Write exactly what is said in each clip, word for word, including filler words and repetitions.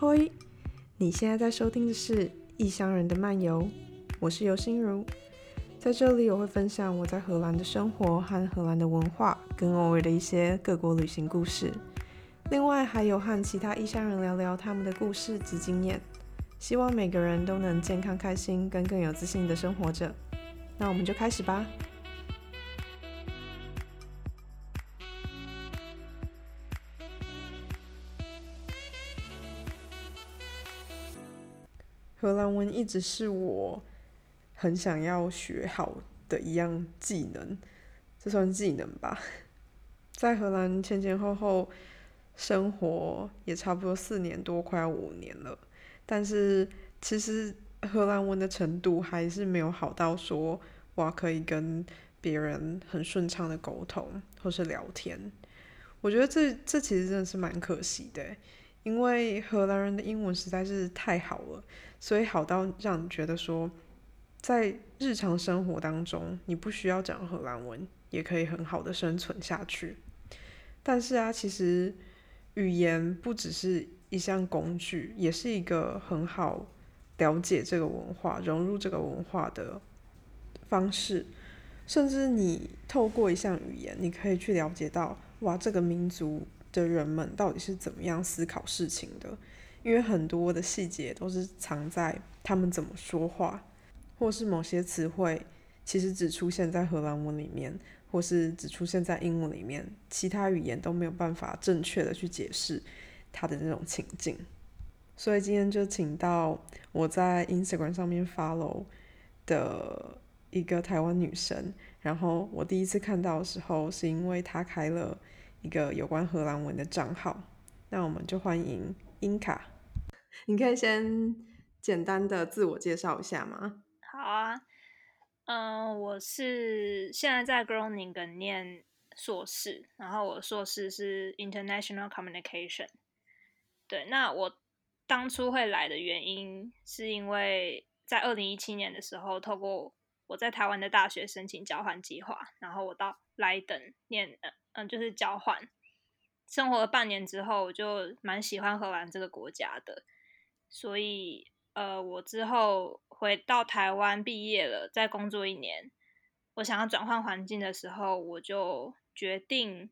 Hoi， 你现在在收听的是异乡人的漫游，我是尤心如。在这里我会分享我在荷兰的生活和荷兰的文化，跟偶尔的一些各国旅行故事，另外还有和其他异乡人聊聊他们的故事及经验，希望每个人都能健康开心跟更有自信的生活着。那我们就开始吧。荷兰文一直是我很想要学好的一样技能，这算技能吧。在荷兰前前后后生活也差不多四年多，快要五年了，但是其实荷兰文的程度还是没有好到说我可以跟别人很顺畅的沟通或是聊天。我觉得这这其实真的是蛮可惜的，因为荷兰人的英文实在是太好了，所以好到让你觉得说在日常生活当中你不需要讲荷兰文也可以很好的生存下去。但是啊，其实语言不只是一项工具，也是一个很好了解这个文化融入这个文化的方式，甚至你透过一项语言你可以去了解到哇，这个民族的人们到底是怎么样思考事情的，因为很多的细节都是藏在他们怎么说话，或是某些词汇其实只出现在荷兰文里面，或是只出现在英文里面，其他语言都没有办法正确的去解释它的那种情境。所以今天就请到我在 Instagram 上面 follow 的一个台湾女生，然后我第一次看到的时候是因为她开了一个有关荷兰文的账号。那我们就欢迎 Inka， 你可以先简单的自我介绍一下吗？好啊，嗯，我是现在在 Groningen 念硕士，然后我硕士是 International Communication。 对，那我当初会来的原因是因为在二零一七年的时候，透过我在台湾的大学申请交换计划，然后我到莱登念嗯，就是交换，生活了半年之后，我就蛮喜欢荷兰这个国家的，所以呃，我之后回到台湾毕业了，再工作一年，我想要转换环境的时候，我就决定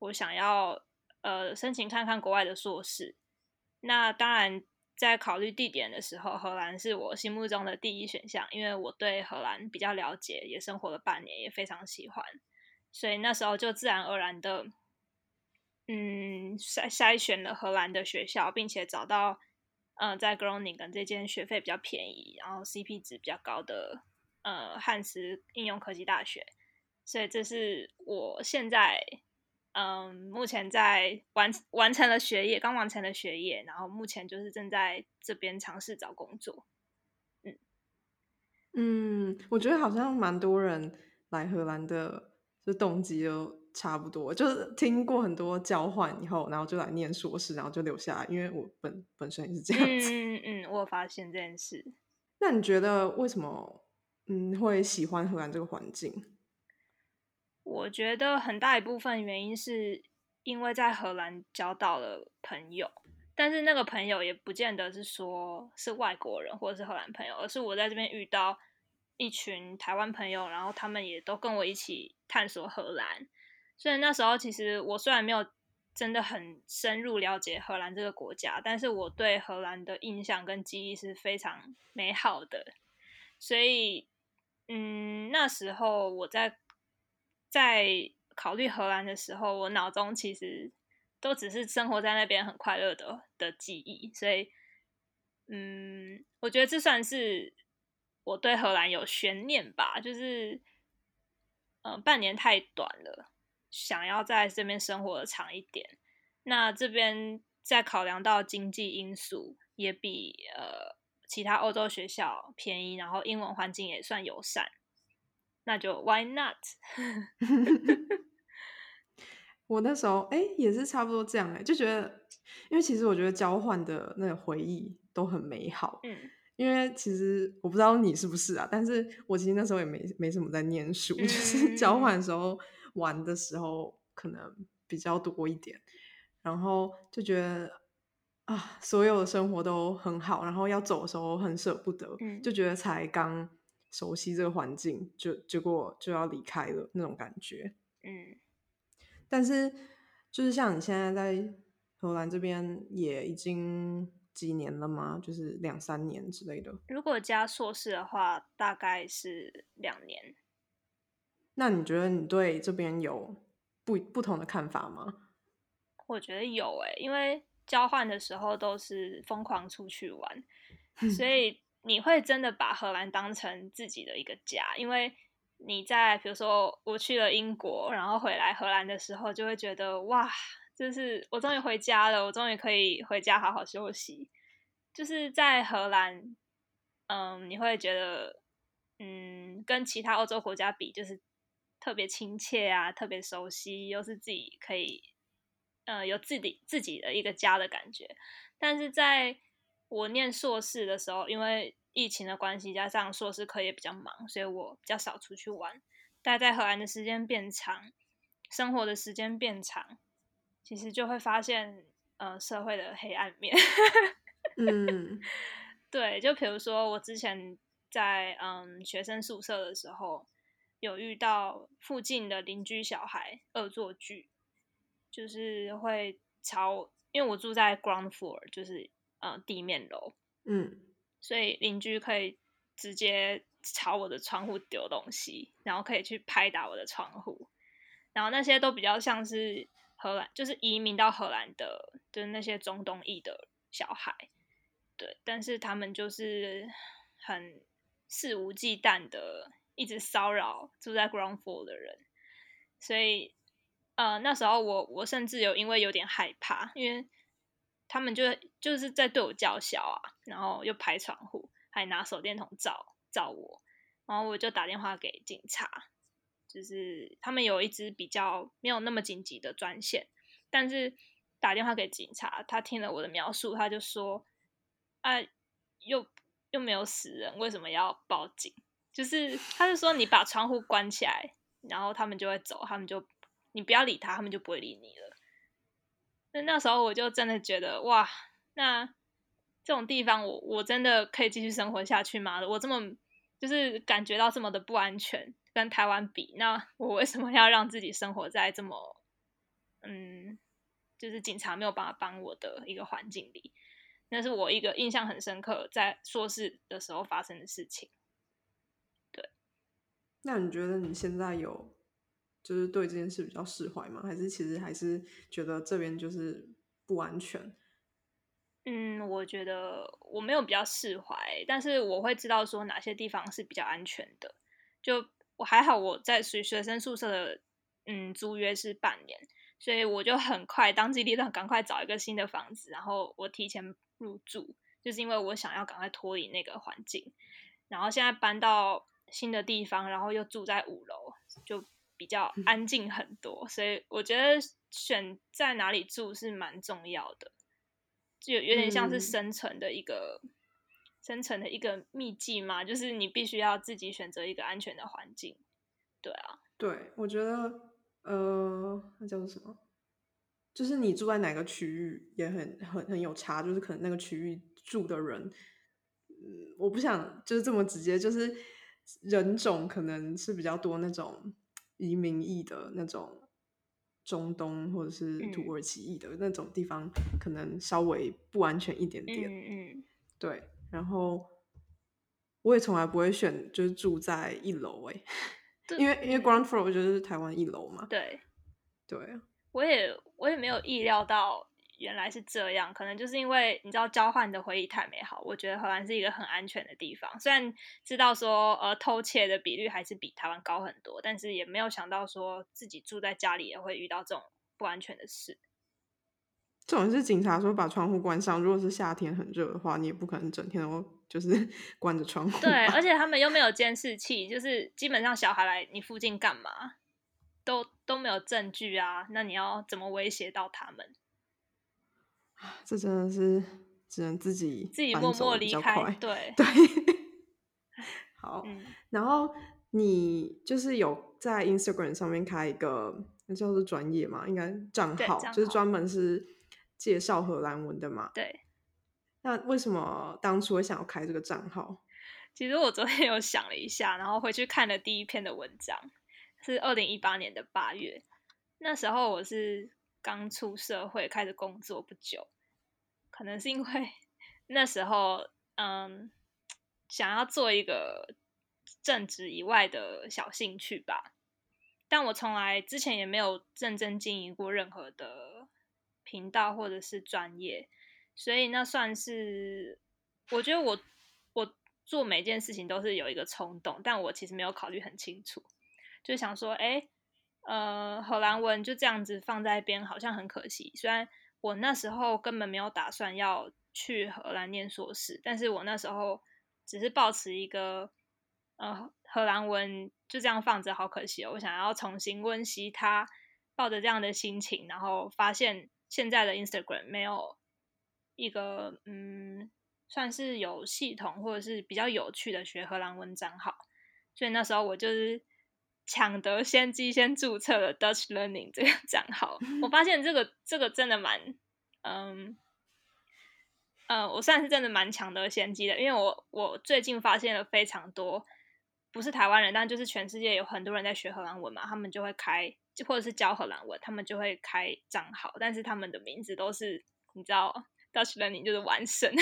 我想要呃申请看看国外的硕士。那当然，在考虑地点的时候，荷兰是我心目中的第一选项，因为我对荷兰比较了解，也生活了半年，也非常喜欢。所以那时候就自然而然的嗯，筛筛选了荷兰的学校，并且找到呃，在 Groningen 这间学费比较便宜，然后 C P 值比较高的呃汉斯应用科技大学。所以这是我现在嗯、呃，目前在完完成了学业，刚完成了学业，然后目前就是正在这边尝试找工作。嗯嗯，我觉得好像蛮多人来荷兰的。就动机都差不多，就是听过很多交换以后，然后就来念硕士，然后就留下来，因为我 本, 本身也是这样子。嗯嗯，我发现这件事。那你觉得为什么嗯会喜欢荷兰这个环境？我觉得很大一部分原因是因为在荷兰交到了朋友，但是那个朋友也不见得是说是外国人或者是荷兰朋友，而是我在这边遇到一群台湾朋友，然后他们也都跟我一起探索荷兰。所以那时候其实我虽然没有真的很深入了解荷兰这个国家，但是我对荷兰的印象跟记忆是非常美好的。所以嗯，那时候我在在考虑荷兰的时候，我脑中其实都只是生活在那边很快乐的的记忆。所以嗯，我觉得这算是我对荷兰有悬念吧，就是、呃、半年太短了，想要在这边生活的长一点。那这边再考量到经济因素，也比呃其他欧洲学校便宜，然后英文环境也算友善，那就 why not？ 我那时候哎、欸、也是差不多这样哎、欸，就觉得，因为其实我觉得交换的那个回忆都很美好，嗯。因为其实我不知道你是不是啊，但是我其实那时候也没没什么在念书、嗯、就是交换的时候玩的时候可能比较多一点，然后就觉得啊，所有的生活都很好，然后要走的时候很舍不得，嗯、就觉得才刚熟悉这个环境，就结果就要离开了那种感觉。嗯，但是就是像你现在在荷兰这边也已经几年了吗？就是两三年之类的。如果加硕士的话，大概是两年。那你觉得你对这边有不不同的看法吗？我觉得有欸，因为交换的时候都是疯狂出去玩，所以你会真的把荷兰当成自己的一个家。因为你在比如说我去了英国，然后回来荷兰的时候，就会觉得哇，就是我终于回家了，我终于可以回家好好休息。就是在荷兰，嗯，你会觉得嗯，跟其他欧洲国家比，就是特别亲切啊，特别熟悉，又是自己可以呃有自己自己的一个家的感觉。但是在我念硕士的时候，因为疫情的关系，加上硕士课也比较忙，所以我比较少出去玩，待在荷兰的时间变长，生活的时间变长，其实就会发现呃社会的黑暗面。嗯，对，就比如说我之前在嗯学生宿舍的时候，有遇到附近的邻居小孩恶作剧，就是会朝，因为我住在 ground floor， 就是呃地面楼，嗯，所以邻居可以直接朝我的窗户丢东西，然后可以去拍打我的窗户，然后那些都比较像是荷兰，就是移民到荷兰的，就是那些中东裔的小孩，对，但是他们就是很肆无忌惮的。一直骚扰住在 ground floor 的人，所以呃那时候我我甚至有因为有点害怕，因为他们就就是在对我叫嚣啊，然后又拍窗户，还拿手电筒照照我，然后我就打电话给警察，就是他们有一支比较没有那么紧急的专线，但是打电话给警察，他听了我的描述，他就说啊，又又没有死人，为什么要报警？就是他就说你把窗户关起来，然后他们就会走，他们就你不要理他，他们就不会理你了。那那时候我就真的觉得哇，那这种地方我我真的可以继续生活下去吗？我这么就是感觉到这么的不安全，跟台湾比，那我为什么要让自己生活在这么嗯，就是警察没有办法帮我的一个环境里？那是我一个印象很深刻，在硕士的时候发生的事情。那你觉得你现在有就是对这件事比较释怀吗？还是其实还是觉得这边就是不安全？嗯，我觉得我没有比较释怀，但是我会知道说哪些地方是比较安全的。就我还好，我在学学生宿舍的嗯租约是半年，所以我就很快当机立断，赶快找一个新的房子，然后我提前入住，就是因为我想要赶快脱离那个环境。然后现在搬到新的地方，然后又住在五楼，就比较安静很多，所以我觉得选在哪里住是蛮重要的，就有点像是生存的一个、嗯、生存的一个秘籍嘛，就是你必须要自己选择一个安全的环境。对啊，对，我觉得呃，那叫做什么，就是你住在哪个区域也很很很有差，就是可能那个区域住的人、嗯、我不想就是这么直接，就是人种可能是比较多那种移民裔的，那种中东或者是土耳其裔的、嗯、那种地方可能稍微不安全一点点、嗯嗯、对，然后我也从来不会选就是住在一楼、欸、因为因为 ground floor 就是台湾一楼嘛。对对，我也我也没有意料到原来是这样，可能就是因为你知道交换的回忆太美好，我觉得荷兰是一个很安全的地方，虽然知道说呃偷窃的比率还是比台湾高很多，但是也没有想到说自己住在家里也会遇到这种不安全的事。这种是警察说把窗户关上，如果是夏天很热的话，你也不可能整天都就是关着窗户。对，而且他们又没有监视器，就是基本上小孩来你附近干嘛都都没有证据啊，那你要怎么威胁到他们？这真的是只能自己自己默默离开。对对，好、嗯。然后你就是有在 Instagram 上面开一个那叫做专业嘛，应该账号，就是专门是介绍荷兰文的嘛。对。那为什么当初会想要开这个账号？其实我昨天有想了一下，然后回去看了第一篇的文章，是二零一八年的八月。那时候我是刚出社会开始工作不久，可能是因为那时候嗯，想要做一个正职以外的小兴趣吧，但我从来之前也没有认真经营过任何的频道或者是专业，所以那算是我觉得我我做每件事情都是有一个冲动，但我其实没有考虑很清楚，就想说哎，呃，荷兰文就这样子放在一边好像很可惜，虽然我那时候根本没有打算要去荷兰念硕士，但是我那时候只是抱持一个呃，荷兰文就这样放着好可惜哦，我想要重新温习它，抱着这样的心情，然后发现现在的 Instagram 没有一个嗯，算是有系统或者是比较有趣的学荷兰文账号，所以那时候我就是抢得先机先注册了 Dutch Learning 这个账号。我发现这个这个真的蛮嗯呃，我算是真的蛮抢得先机的，因为我我最近发现了非常多不是台湾人，但就是全世界有很多人在学荷兰文嘛，他们就会开或者是教荷兰文，他们就会开账号，但是他们的名字都是你知道 Dutch Learning 就是完胜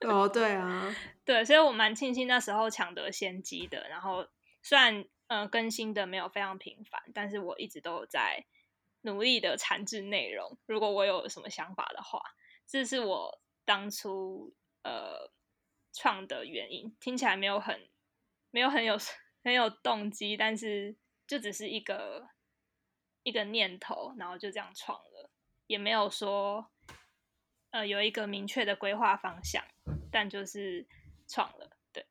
哦对啊对，所以我蛮庆幸那时候抢得先机的，然后虽然、呃、更新的没有非常频繁，但是我一直都有在努力的产制内容，如果我有什么想法的话，这是我当初呃创的原因。听起来没有很没有很有很有动机，但是就只是一个一个念头，然后就这样创了，也没有说呃有一个明确的规划方向，但就是创了。对，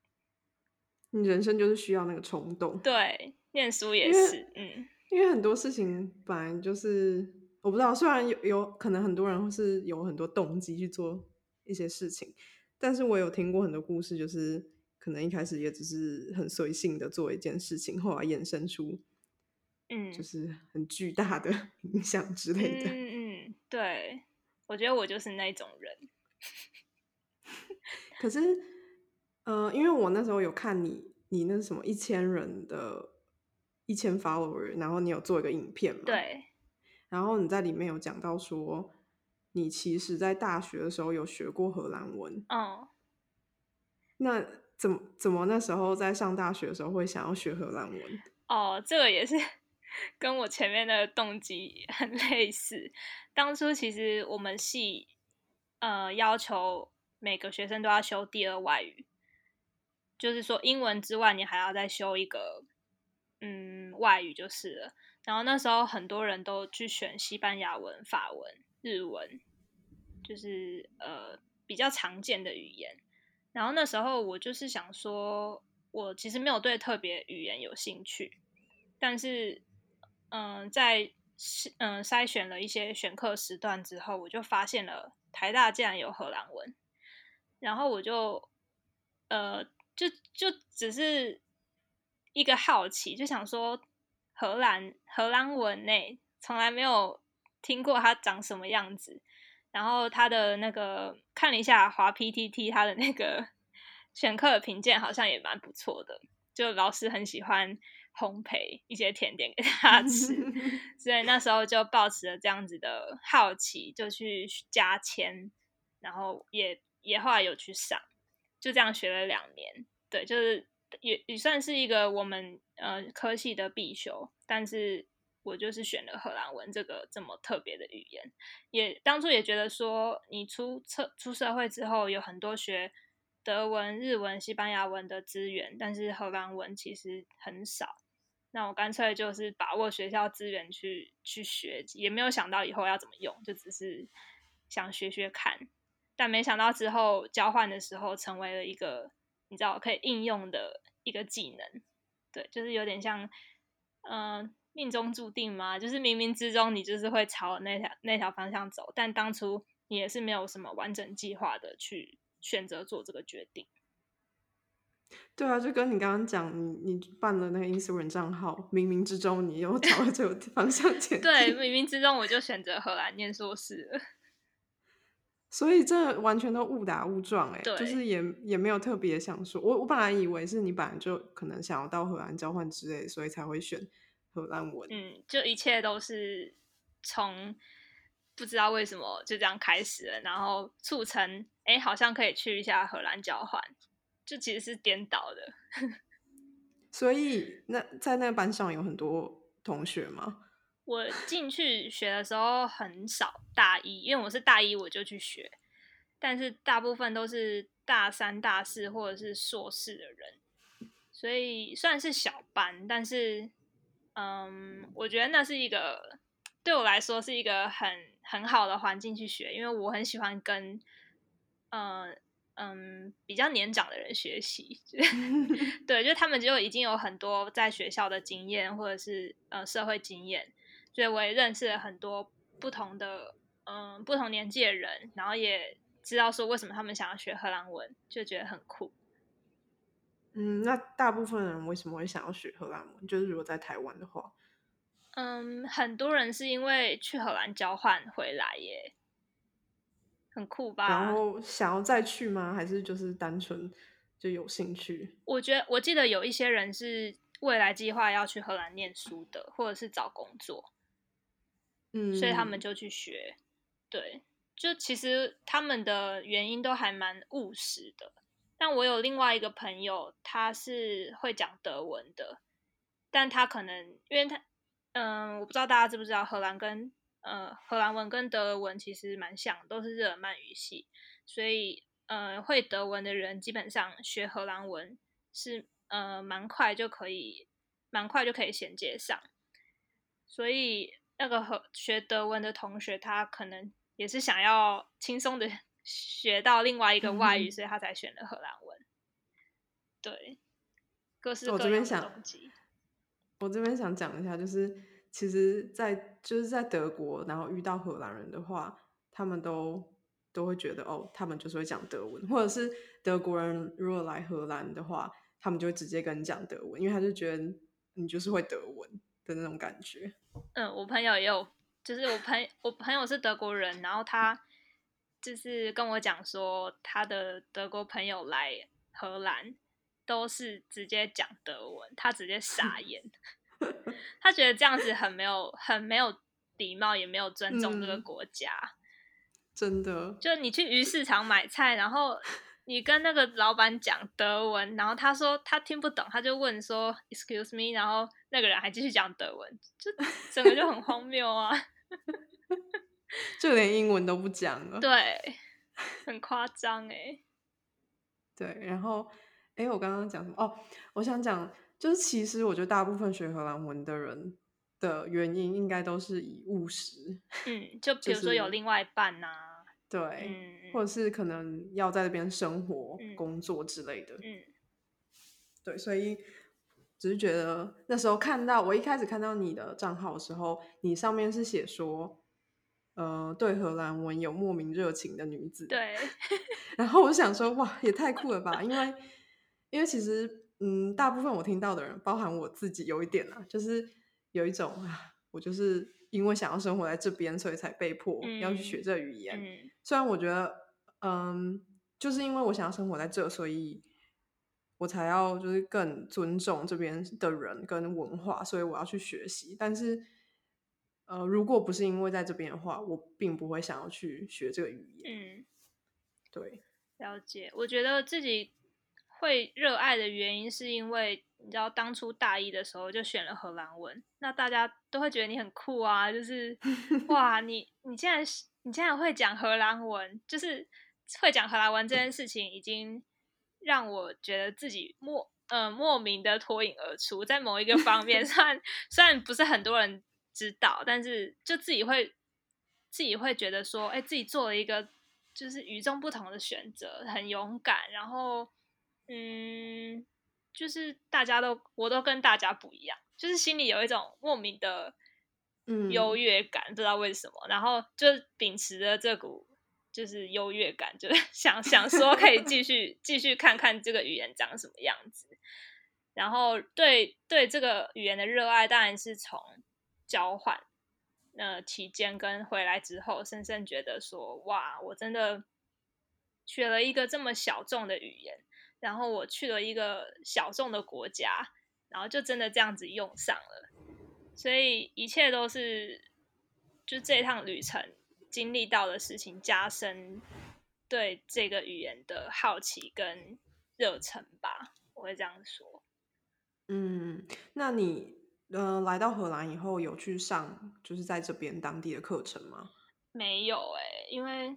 你人生就是需要那个冲动。对，念书也是，嗯，因为很多事情本来就是我不知道，虽然有有可能很多人是有很多动机去做一些事情，但是我有听过很多故事，就是。可能一开始也只是很随性的做一件事情，后来衍生出嗯，就是很巨大的影响之类的。嗯嗯，对，我觉得我就是那种人。可是呃，因为我那时候有看你你那是什么一千人的一千 follower， 然后你有做一个影片嘛？对。然后你在里面有讲到说你其实在大学的时候有学过荷兰文。哦，那怎么怎么那时候在上大学的时候会想要学荷兰文？哦，这个也是跟我前面的动机很类似。当初其实我们系呃要求每个学生都要修第二外语，就是说英文之外你还要再修一个嗯外语就是了。然后那时候很多人都去选西班牙文、法文、日文，就是呃比较常见的语言。然后那时候我就是想说我其实没有对特别语言有兴趣，但是嗯、呃，在嗯、呃、筛选了一些选课时段之后，我就发现了台大竟然有荷兰文，然后我就呃就就只是一个好奇，就想说荷兰荷兰文呢，从来没有听过它长什么样子，然后他的那个看了一下滑 P T T， 他的那个选课的评鉴好像也蛮不错的，就老师很喜欢烘焙一些甜点给他吃，所以那时候就抱持了这样子的好奇，就去加签，然后也也后来有去上，就这样学了两年。对，就是也也算是一个我们呃科系的必修，但是。我就是选了荷兰文这个这么特别的语言，也当初也觉得说你出出社会之后有很多学德文、日文、西班牙文的资源，但是荷兰文其实很少，那我干脆就是把握学校资源去去学，也没有想到以后要怎么用，就只是想学学看，但没想到之后交换的时候成为了一个你知道可以应用的一个技能。对，就是有点像嗯、呃命中注定吗？就是冥冥之中你就是会朝那条那条方向走，但当初你也是没有什么完整计划的去选择做这个决定。对啊，就跟你刚刚讲，你你办了那个 Instagram 账号，冥冥之中你又朝了这个方向前进。对，冥冥之中我就选择荷兰念硕士了。所以这完全都误打误撞哎、欸，就是也也没有特别想说，我我本来以为是你本来就可能想要到荷兰交换之类，所以才会选荷兰文。嗯，就一切都是从不知道为什么就这样开始了，然后促成哎、欸、好像可以去一下荷兰交换，就其实是颠倒的。所以那在那个班上有很多同学吗？我进去学的时候很少，大一，因为我是大一我就去学，但是大部分都是大三大四或者是硕士的人，所以算是小班，但是嗯，我觉得那是一个对我来说是一个很很好的环境去学，因为我很喜欢跟嗯嗯比较年长的人学习对，就他们就已经有很多在学校的经验或者是呃社会经验，所以我也认识了很多不同的嗯、呃、不同年纪的人，然后也知道说为什么他们想要学荷兰文，就觉得很酷。嗯，那大部分人为什么会想要学荷兰文？就是如果在台湾的话，嗯，很多人是因为去荷兰交换回来耶，很酷吧？然后想要再去吗？还是就是单纯就有兴趣？我觉得我记得有一些人是未来计划要去荷兰念书的，或者是找工作。嗯，所以他们就去学，对，就其实他们的原因都还蛮务实的。但我有另外一个朋友，他是会讲德文的，但他可能因为他，嗯，我不知道大家知不知道，荷兰跟呃荷兰文跟德文其实蛮像，都是日耳曼语系，所以呃会德文的人基本上学荷兰文是呃蛮快就可以，蛮快就可以衔接上，所以。那个学德文的同学他可能也是想要轻松的学到另外一个外语、嗯、所以他才选了荷兰文。对，各式各样的动机。我这边想讲一下，就是其实在就是在德国然后遇到荷兰人的话，他们都都会觉得哦他们就是会讲德文，或者是德国人如果来荷兰的话他们就会直接跟你讲德文，因为他就觉得你就是会德文的那种感觉。嗯，我朋友也有，就是我朋我朋友是德国人，然后他就是跟我讲说，他的德国朋友来荷兰都是直接讲德文，他直接傻眼，他觉得这样子很没有很没有礼貌，也没有尊重这个国家。嗯、真的，就你去鱼市场买菜，然后你跟那个老板讲德文，然后他说他听不懂，他就问说 excuse me， 然后那个人还继续讲德文，就整个就很荒谬啊就连英文都不讲了，对，很夸张欸。对，然后哎，我刚刚讲什么？哦，我想讲就是其实我觉得大部分学荷兰文的人的原因应该都是以务实，嗯，就比如说有另外一半啊，对、嗯，或者是可能要在这边生活、嗯、工作之类的、嗯、对，所以只是觉得那时候看到，我一开始看到你的账号的时候，你上面是写说呃，对荷兰文有莫名热情的女子，对然后我想说哇也太酷了吧因为因为其实嗯，大部分我听到的人包含我自己有一点啦、啊，就是有一种我就是因为想要生活在这边，所以才被迫要去学这语言、嗯嗯、虽然我觉得嗯，就是因为我想要生活在这，所以我才要就是更尊重这边的人跟文化，所以我要去学习，但是呃，如果不是因为在这边的话，我并不会想要去学这个语言。嗯，对，了解。我觉得自己会热爱的原因是因为你知道当初大一的时候就选了荷兰文，那大家都会觉得你很酷啊，就是哇你你竟然你竟然会讲荷兰文，就是会讲荷兰文这件事情已经让我觉得自己莫呃莫名的脱颖而出，在某一个方面虽然虽然不是很多人知道，但是就自己会自己会觉得说哎、欸、自己做了一个就是与众不同的选择，很勇敢，然后嗯就是大家都我都跟大家不一样，就是心里有一种莫名的优越感、嗯、不知道为什么，然后就秉持着这股就是优越感，就想想说可以继续继续看看这个语言长什么样子，然后对对这个语言的热爱当然是从交换呃期间跟回来之后，深深觉得说，哇，我真的学了一个这么小众的语言，然后我去了一个小众的国家，然后就真的这样子用上了。所以一切都是就这趟旅程经历到的事情，加深对这个语言的好奇跟热忱吧，我会这样说。嗯，那你呃来到荷兰以后有去上就是在这边当地的课程吗？没有欸，因为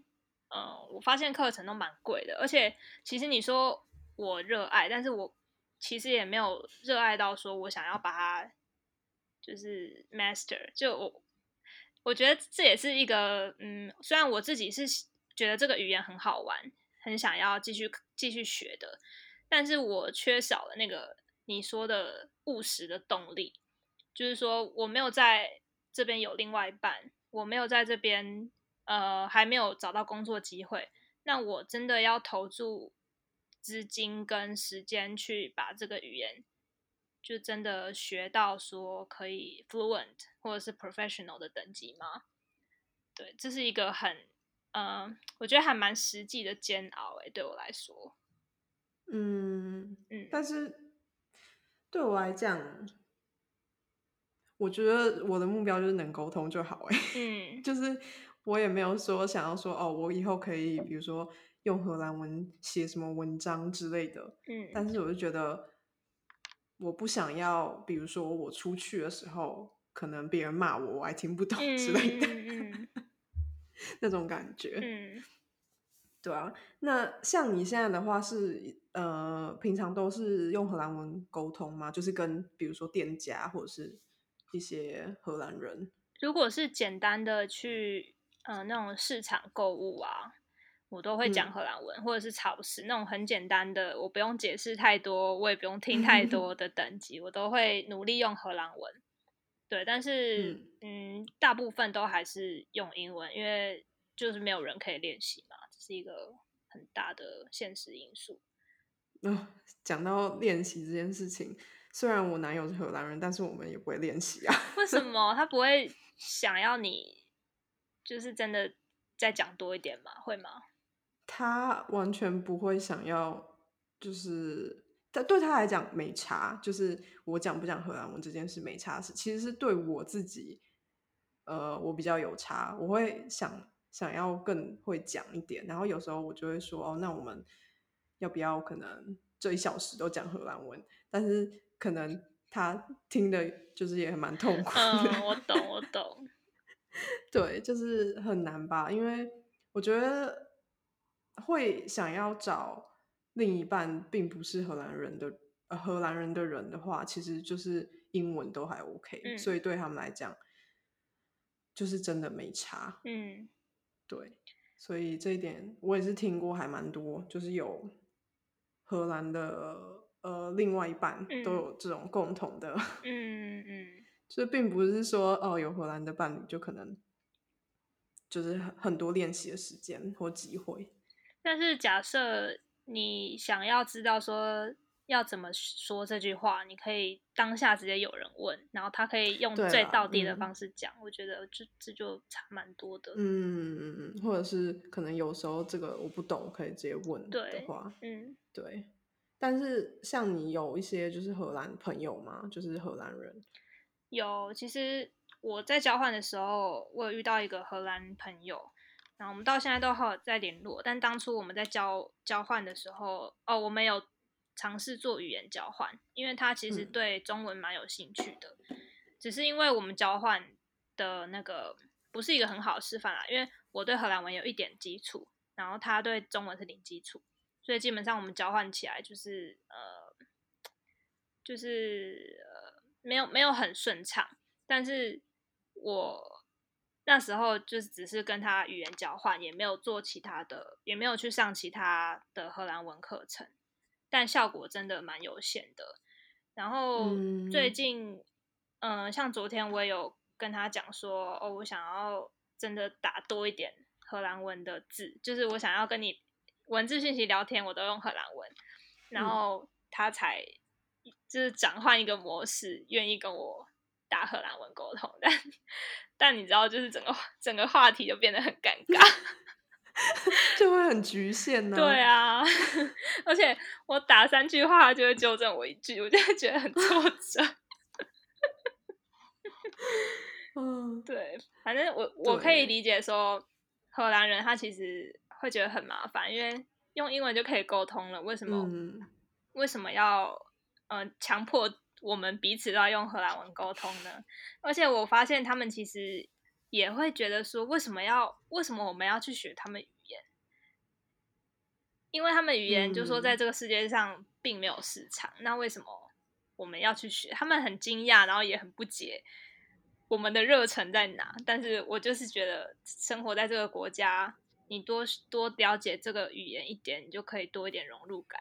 嗯，我发现课程都蛮贵的，而且其实你说我热爱，但是我其实也没有热爱到说我想要把它就是 master。 就我我觉得这也是一个嗯，虽然我自己是觉得这个语言很好玩，很想要继续继续学的，但是我缺少了那个你说的务实的动力，就是说我没有在这边有另外一半，我没有在这边呃还没有找到工作机会，那我真的要投注资金跟时间去把这个语言就真的学到说可以 fluent 或者是 professional 的等级吗？对，这是一个很呃我觉得还蛮实际的煎熬欸，对我来说。嗯嗯，但是对我来讲，我觉得我的目标就是能沟通就好欸。嗯，就是我也没有说想要说哦，我以后可以比如说用荷兰文写什么文章之类的。嗯，但是我就觉得我不想要，比如说我出去的时候，可能别人骂我，我还听不懂之类的，嗯嗯、那种感觉。嗯，对啊。那像你现在的话是呃，平常都是用荷兰文沟通吗？就是跟比如说店家或者是一些荷兰人？如果是简单的去呃那种市场购物啊，我都会讲荷兰文、嗯、或者是超市那种很简单的，我不用解释太多，我也不用听太多的等级，我都会努力用荷兰文。对，但是 嗯, 嗯，大部分都还是用英文，因为就是没有人可以练习嘛，这是一个很大的现实因素。哦，讲到练习这件事情，虽然我男友是荷兰人，但是我们也不会练习啊。为什么他不会想要你就是真的再讲多一点吗？会吗？他完全不会想要，就是对他来讲没差，就是我讲不讲荷兰文这件事没差，其实是对我自己呃，我比较有差，我会想想要更会讲一点，然后有时候我就会说哦，那我们要不要可能这一小时都讲荷兰文，但是可能他听的就是也蛮痛苦的。嗯，我懂我懂。对，就是很难吧，因为我觉得会想要找另一半并不是荷兰人的、呃、荷兰人的人的话，其实就是英文都还 OK、嗯、所以对他们来讲就是真的没差。嗯，对，所以这一点我也是听过还蛮多，就是有荷兰的呃另外一半都有这种共同的。嗯嗯嗯，所以并不是说哦有荷兰的伴侣就可能就是很多练习的时间或机会。但是假设你想要知道说要怎么说这句话，你可以当下直接有人问，然后他可以用最道地的方式讲、嗯、我觉得就这就差蛮多的。嗯，或者是可能有时候这个我不懂可以直接问的话。 对,、嗯、对。但是像你有一些就是荷兰朋友吗？就是荷兰人？有，其实我在交换的时候我有遇到一个荷兰朋友，然后我们到现在都还有在联络，但当初我们在交交换的时候哦，我们有尝试做语言交换，因为他其实对中文蛮有兴趣的、嗯、只是因为我们交换的那个不是一个很好的示范啦，因为我对荷兰文有一点基础，然后他对中文是零基础，所以基本上我们交换起来就是呃，就是呃没有没有很顺畅。但是我那时候就是只是跟他语言交换，也没有做其他的，也没有去上其他的荷兰文课程，但效果真的蛮有限的。然后最近嗯、呃，像昨天我也有跟他讲说哦，我想要真的打多一点荷兰文的字，就是我想要跟你文字讯息聊天我都用荷兰文，然后他才就是转换一个模式愿意跟我大荷兰文沟通，但但你知道就是整个整个话题就变得很尴尬就会很局限呢、啊。对啊，而且我打三句话就会纠正我一句，我就会觉得很挫折嗯，对，反正我我可以理解说荷兰人他其实会觉得很麻烦，因为用英文就可以沟通了，为什么、嗯、为什么要呃强迫我们彼此都要用荷兰文沟通呢？而且我发现他们其实也会觉得说，为什么要为什么我们要去学他们语言？因为他们语言就说在这个世界上并没有市场，嗯、那为什么我们要去学？他们很惊讶，然后也很不解我们的热忱在哪。但是我就是觉得生活在这个国家，你多多了解这个语言一点，你就可以多一点融入感。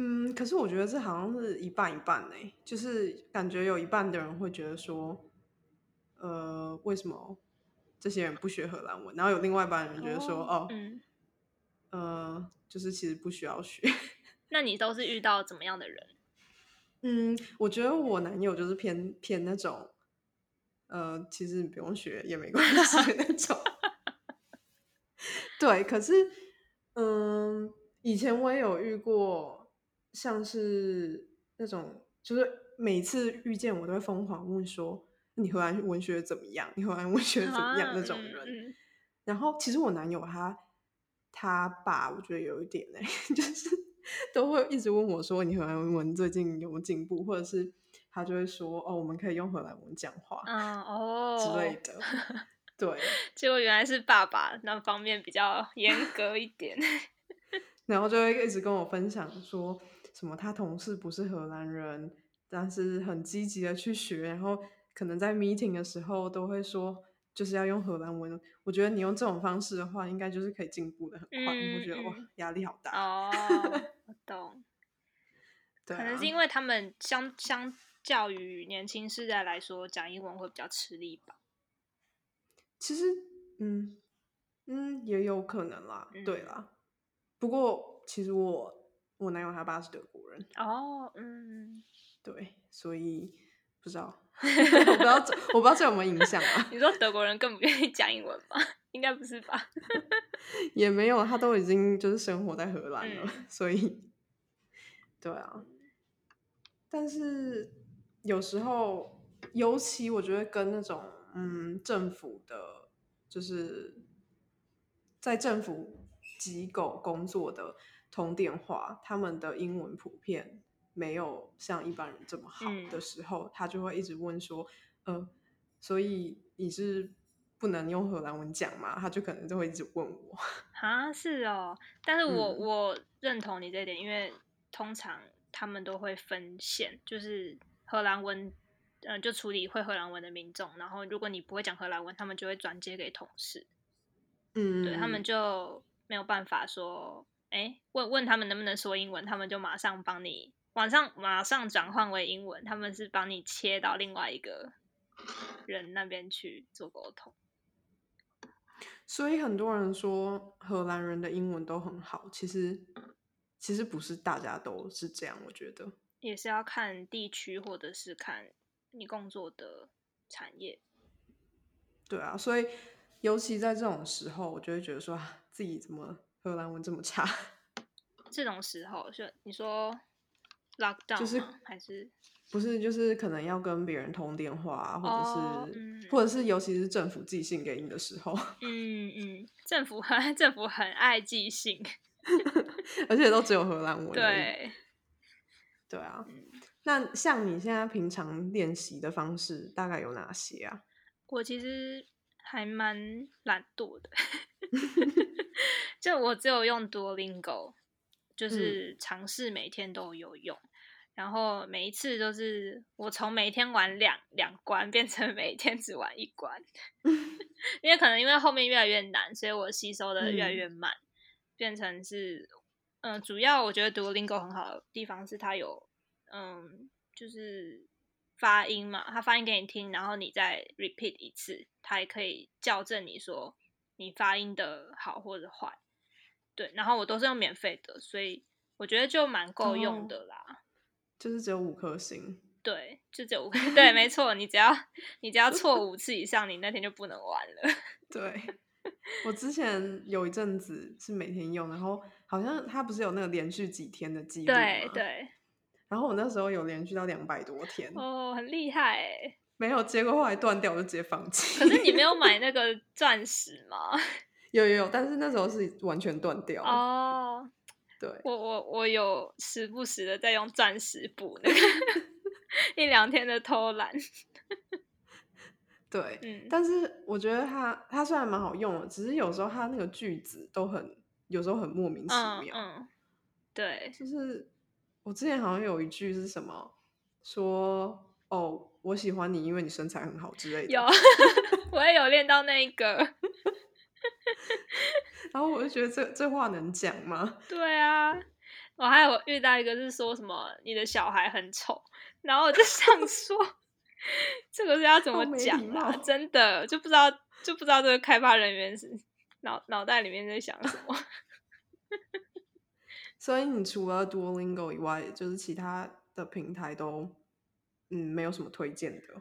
嗯，可是我觉得这好像是一半一半欸，就是感觉有一半的人会觉得说，呃，为什么这些人不学荷兰文？然后有另外一半人觉得说，哦，哦嗯，呃，就是其实不需要学。那你都是遇到怎么样的人？嗯，我觉得我男友就是偏偏那种，呃，其实你不用学也没关系那种。对，可是，嗯，以前我也有遇过，像是那种，就是每次遇见我都会疯狂问说，你荷兰文学怎么样？你荷兰文学怎么样？那种人。然后其实我男友他他爸，我觉得有一点哎、欸，就是都会一直问我说，你荷兰文最近有没有进步？或者是他就会说，哦，我们可以用荷兰文讲话，嗯哦之类的。对，结果原来是爸爸那方面比较严格一点，然后就会一直跟我分享说什么他同事不是荷兰人，但是很积极的去学，然后可能在 meeting 的时候都会说就是要用荷兰文。我觉得你用这种方式的话应该就是可以进步的很快、嗯、你会觉得哇压力好大哦我懂对、啊、可能是因为他们相相较于年轻世代来说讲英文会比较吃力吧。其实嗯嗯也有可能啦、嗯、对啦。不过其实我我男友他爸是德国人哦嗯对，所以不知道我不知道我不知道这有没有影响啊？你说德国人更不愿意讲英文吗？应该不是吧？也没有，他都已经就是生活在荷兰了、嗯、所以对啊。但是有时候尤其我觉得跟那种嗯政府的就是在政府机构工作的通电话，他们的英文普遍没有像一般人这么好的时候、嗯、他就会一直问说呃，所以你是不能用荷兰文讲吗？他就可能就会一直问我啊，是哦。但是我、嗯、我认同你这点，因为通常他们都会分线，就是荷兰文、呃、就处理会荷兰文的民众，然后如果你不会讲荷兰文他们就会转接给同事，嗯，对，他们就没有办法说哎，问问他们能不能说英文，他们就马上帮你马上马上转换为英文，他们是帮你切到另外一个人那边去做沟通。所以很多人说荷兰人的英文都很好，其实其实不是大家都是这样，我觉得也是要看地区或者是看你工作的产业。对啊，所以尤其在这种时候我就会觉得说自己怎么荷兰文这么差。这种时候就你说Lockdown 就是还是不是就是可能要跟别人通电话、啊、或者是、oh, 嗯、或者是尤其是政府寄信给你的时候，嗯嗯，政府很政府很爱寄信，而且都只有荷兰文。对，对啊。那像你现在平常练习的方式大概有哪些啊？我其实还蛮懒惰的，就我只有用 Duolingo。就是尝试每天都有用、嗯、然后每一次都是我从每天玩两两关变成每天只玩一关因为可能因为后面越来越难，所以我吸收的越来越慢、嗯、变成是嗯、呃，主要我觉得 Duolingo 很好的地方是它有嗯，就是发音嘛，它发音给你听，然后你再 repeat 一次，它也可以校正你说你发音的好或者坏。对，然后我都是用免费的，所以我觉得就蛮够用的啦、哦、就是只有五颗星。对，就只有五个，对，没错，你只要你只要错五次以上，你那天就不能玩了。对，我之前有一阵子是每天用，然后好像它不是有那个连续几天的记录吗？对对。然后我那时候有连续到两百多天，哦，很厉害耶。没有，结果后来断掉，我就直接放弃。可是你没有买那个钻石吗？有有有，但是那时候是完全断掉哦。Oh, 对，我我我有时不时的在用钻石补那个一两天的偷懒。对、嗯，但是我觉得它它虽然蛮好用的，只是有时候它那个句子都很有时候很莫名其妙。嗯嗯、对，就是我之前好像有一句是什么说哦。我喜欢你因为你身材很好之类的，有我也有练到那一个然后我就觉得这这话能讲吗？对啊，我还有遇到一个是说什么你的小孩很丑，然后我就想说这个是要怎么讲啊，真的就不知道就不知道这个开发人员是 脑, 脑袋里面在想什么所以你除了 Duolingo 以外就是其他的平台都嗯，没有什么推荐的。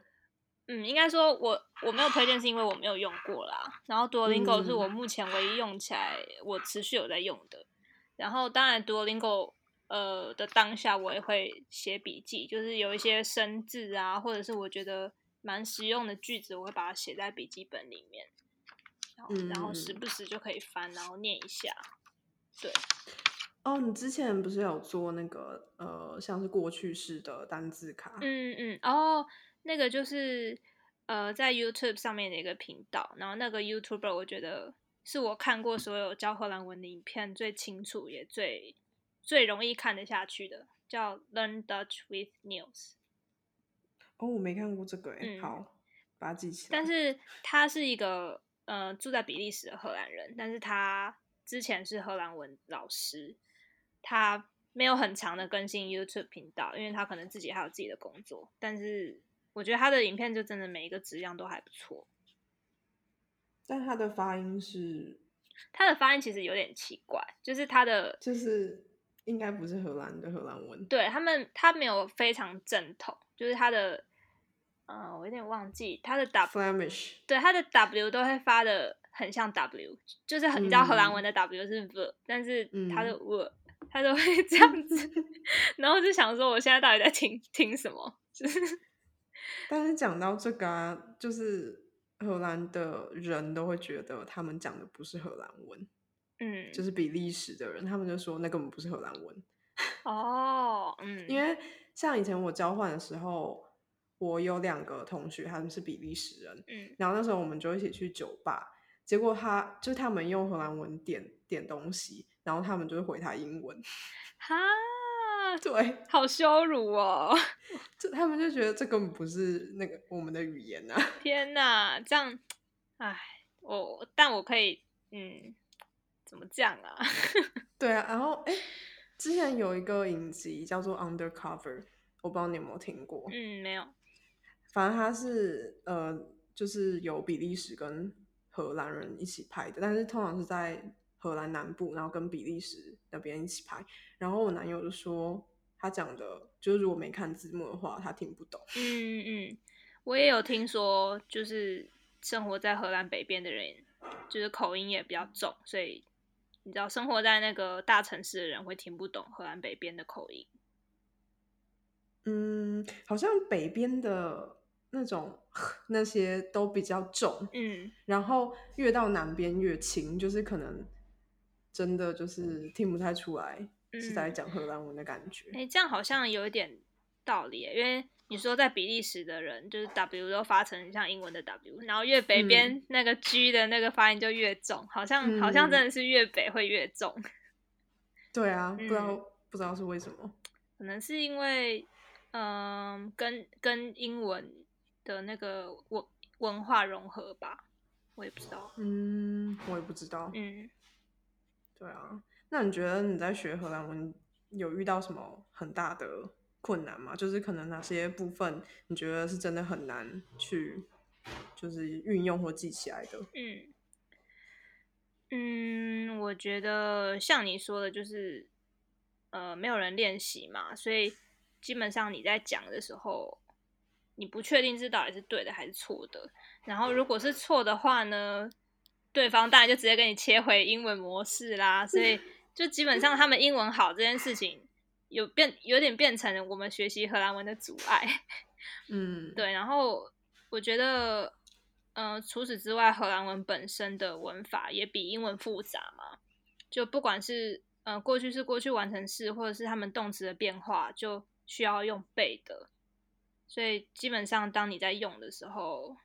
嗯，应该说我我没有推荐是因为我没有用过啦。然后 Duolingo 是我目前唯一用起来、嗯、我持续有在用的。然后当然 Duolingo 呃的当下我也会写笔记，就是有一些生字啊，或者是我觉得蛮实用的句子，我会把它写在笔记本里面，然后、嗯、然后时不时就可以翻，然后念一下。对。哦，你之前不是有做那个呃，像是过去式的单字卡？嗯嗯，哦，那个就是呃，在 YouTube 上面的一个频道，然后那个 YouTuber 我觉得是我看过所有教荷兰文的影片最清楚也最最容易看得下去的，叫 Learn Dutch with News。哦，我没看过这个耶、嗯，好，把它记起来。但是他是一个呃住在比利时的荷兰人，但是他之前是荷兰文老师。他没有很长的更新 YouTube 频道，因为他可能自己还有自己的工作，但是我觉得他的影片就真的每一个质量都还不错。但他的发音是他的发音其实有点奇怪，就是他的就是应该不是荷兰的荷兰文，对，他们他没有非常正统，就是他的呃，我有点忘记他的 W Flemish， 对，他的 W 都会发的很像 W， 就是你知道荷兰文的 W 是 V、嗯、但是他的 W、嗯他都会这样子然后就想说我现在到底在听听什么、就是、但是讲到这个啊，就是荷兰的人都会觉得他们讲的不是荷兰文，嗯，就是比利时的人他们就说那根本不是荷兰文哦，嗯，因为像以前我交换的时候我有两个同学他们是比利时人、嗯、然后那时候我们就一起去酒吧，结果他就他们用荷兰文点点东西，然后他们就会回他英文，哈，对，好羞辱哦！就他们就觉得这根本不是那个我们的语言啊！天哪，这样，哎，我但我可以，嗯，怎么这样啊？对啊，然后哎，之前有一个影集叫做《Undercover》，我不知道你有没有听过？嗯，没有。反正它是呃，就是有比利时跟荷兰人一起拍的，但是通常是在荷兰南部，然后跟比利时那边一起拍，然后我男友就说他讲的就是如果没看字幕的话他听不懂。嗯嗯，我也有听说就是生活在荷兰北边的人就是口音也比较重，所以你知道生活在那个大城市的人会听不懂荷兰北边的口音。嗯，好像北边的那种那些都比较重，嗯，然后越到南边越轻，就是可能真的就是听不太出来、嗯、是在讲荷兰文的感觉。欸，这样好像有一点道理耶，因为你说在比利时的人就是 W 都发成像英文的 W， 然后越北边那个 G 的那个发音就越重、嗯、好像好像真的是越北会越重、嗯、对啊，不知道、嗯、不知道是为什么，可能是因为嗯、呃，跟跟英文的那个文文化融合吧，我也不知道。嗯，我也不知道。嗯，对啊，那你觉得你在学荷兰文有遇到什么很大的困难吗？就是可能哪些部分你觉得是真的很难去就是运用或记起来的？嗯嗯，我觉得像你说的就是呃没有人练习嘛，所以基本上你在讲的时候，你不确定这到底是对的还是错的。然后如果是错的话呢，对方当然就直接跟你切回英文模式啦。所以就基本上他们英文好这件事情有变，有点变成我们学习荷兰文的阻碍。嗯，对。然后我觉得，嗯、呃，除此之外，荷兰文本身的文法也比英文复杂嘛。就不管是呃过去式、过去完成式，或者是他们动词的变化，就需要用背的。所以基本上，当你在用的时候，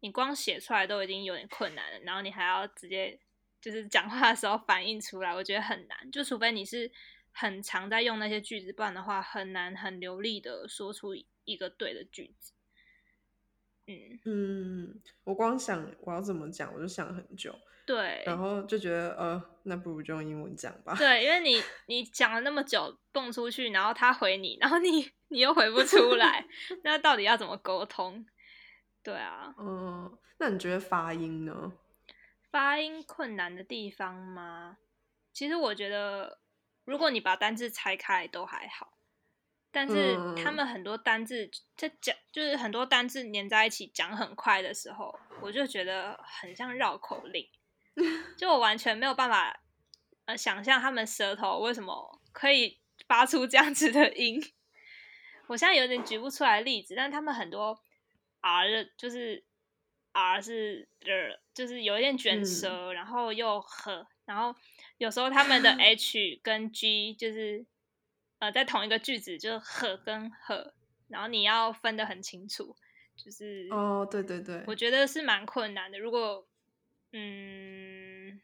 你光写出来都已经有点困难了，然后你还要直接就是讲话的时候反映出来，我觉得很难。就除非你是很常在用那些句子，不然的话很难很流利的说出一个对的句子。嗯嗯，我光想我要怎么讲，我就想很久。对，然后就觉得呃，那不如就用英文讲吧。对，因为你你讲了那么久，蹦出去，然后他回你，然后你你又回不出来，那到底要怎么沟通？对啊，嗯，那你觉得发音呢？发音困难的地方吗？其实我觉得，如果你把单字拆开都还好，但是他们很多单字在讲，就是很多单字粘在一起讲很快的时候，我就觉得很像绕口令。就我完全没有办法呃想象他们舌头为什么可以发出这样子的音，我现在有点举不出来例子，但他们很多 R 就是 R 是就是有一点卷舌、嗯、然后又和，然后有时候他们的 H 跟 G 就是呃在同一个句子，就是和跟和，然后你要分得很清楚，就是哦对对对，我觉得是蛮困难的。如果嗯，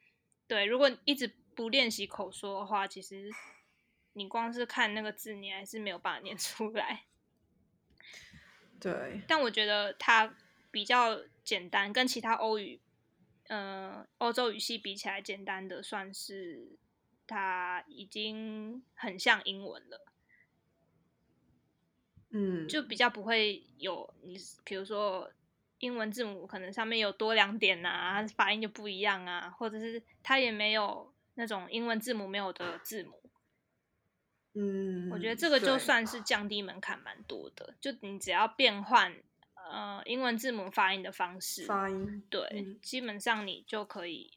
对，如果一直不练习口说的话，其实你光是看那个字，你还是没有办法念出来。对，但我觉得它比较简单，跟其他欧语，呃，欧洲语系比起来，简单的算是它已经很像英文了。嗯，就比较不会有你，比如说。英文字母可能上面有多两点啊，发音就不一样啊，或者是它也没有那种英文字母没有的字母。嗯，我觉得这个就算是降低门槛蛮多的，就你只要变换呃英文字母发音的方式，发音对、嗯，基本上你就可以，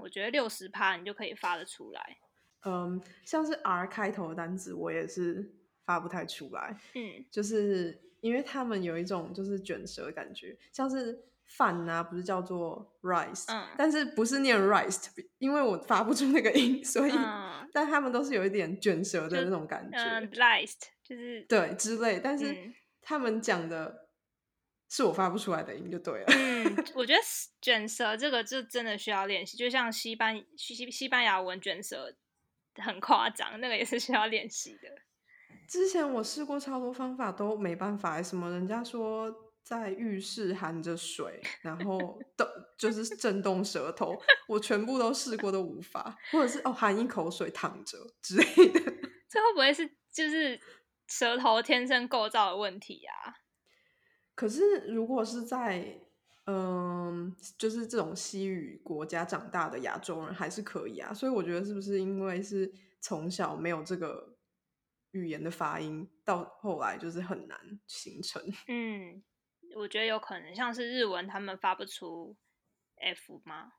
我觉得 百分之六十 你就可以发得出来。嗯，像是 R 开头的单字我也是发不太出来，嗯，就是。因为他们有一种就是卷舌的感觉，像是饭啊，不是叫做 rice，、嗯、但是不是念 rice， 因为我发不出那个音，所以、嗯、但他们都是有一点卷舌的那种感觉，嗯 ，rice 就是对之类，但是他们讲的是我发不出来的音就对了。嗯，我觉得卷舌这个就真的需要练习，就像西班西西班牙文卷舌很夸张，那个也是需要练习的。之前我试过超多方法都没办法，什么人家说在浴室含着水，然后就是震动舌头，我全部都试过都无法，或者是哦含一口水躺着之类的。这会不会是就是舌头天生构造的问题啊？可是如果是在嗯，就是这种西语国家长大的亚洲人还是可以啊，所以我觉得是不是因为是从小没有这个。语言的发音到后来就是很难形成。嗯，我觉得有可能，像是日文他们发不出 F 吗？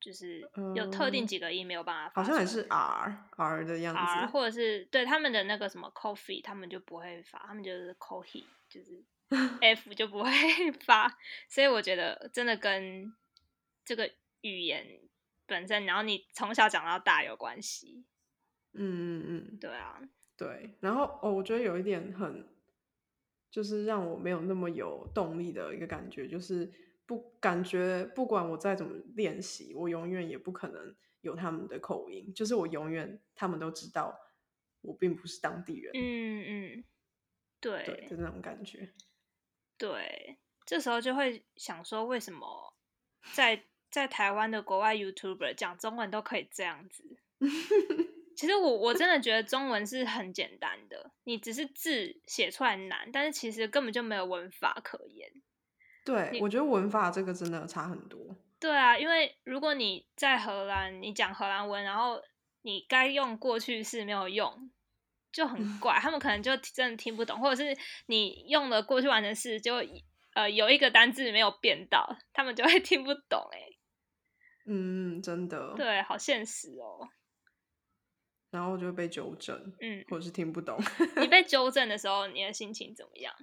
就是有特定几个音没有办法发出、嗯、好像也是 R R 的样子， R 或者是对他们的那个什么 coffee 他们就不会发，他们就是 coffee 就是 F 就不会发，所以我觉得真的跟这个语言本身，然后你从小讲到大有关系。嗯嗯嗯，对啊对，然后哦，我觉得有一点很，就是让我没有那么有动力的一个感觉，就是不感觉不管我再怎么练习，我永远也不可能有他们的口音，就是我永远他们都知道我并不是当地人。嗯嗯，对，对，就是那种感觉。对，这时候就会想说，为什么在在台湾的国外 YouTuber 讲中文都可以这样子？其实我我真的觉得中文是很简单的，你只是字写出来难，但是其实根本就没有文法可言。对，我觉得文法这个真的差很多。对啊，因为如果你在荷兰，你讲荷兰文，然后你该用过去式没有用，就很怪，他们可能就真的听不懂，或者是你用了过去完成式就呃有一个单字没有变到，他们就会听不懂哎、欸。嗯，真的。对，好现实哦。然后就会被纠正，嗯，或者是听不懂。你被纠正的时候，你的心情怎么样？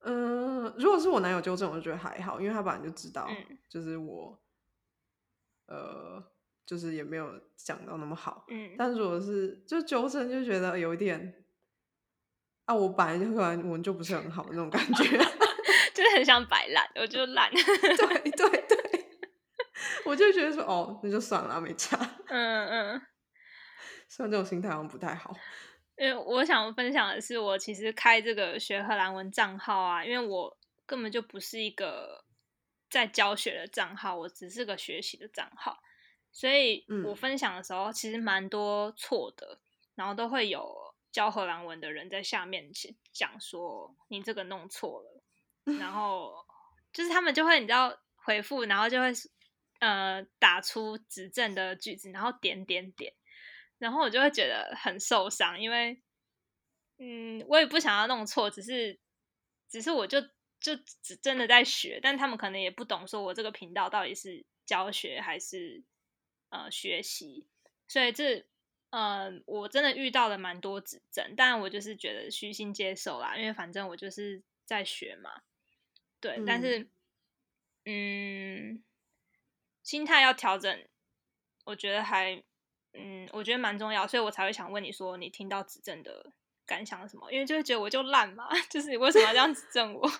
嗯、呃，如果是我男友纠正，我就觉得还好，因为他本来就知道，嗯、就是我，呃，就是也没有讲到那么好。嗯，但如果是就纠正，就觉得有一点啊，我本来就可能文就不是很好的那种感觉，就是很想摆烂，我就烂。对对对，我就觉得说哦，那就算了，没差。嗯嗯。虽然这种心态好像不太好，因为我想分享的是，我其实开这个学荷兰文账号啊，因为我根本就不是一个在教学的账号，我只是个学习的账号，所以我分享的时候其实蛮多错的，然后都会有教荷兰文的人在下面讲说你这个弄错了，然后就是他们就会你知道回复，然后就会呃打出指正的句子，然后点点点。然后我就会觉得很受伤，因为，嗯，我也不想要弄错，只是，只是我就就只真的在学，但他们可能也不懂，说我这个频道到底是教学还是呃学习，所以这，呃，我真的遇到了蛮多指正，但我就是觉得虚心接受啦，因为反正我就是在学嘛，对，嗯、但是，嗯，心态要调整，我觉得还。嗯，我觉得蛮重要，所以我才会想问你说你听到指正的感想是什么，因为就会觉得我就烂嘛，就是你为什么要这样指正我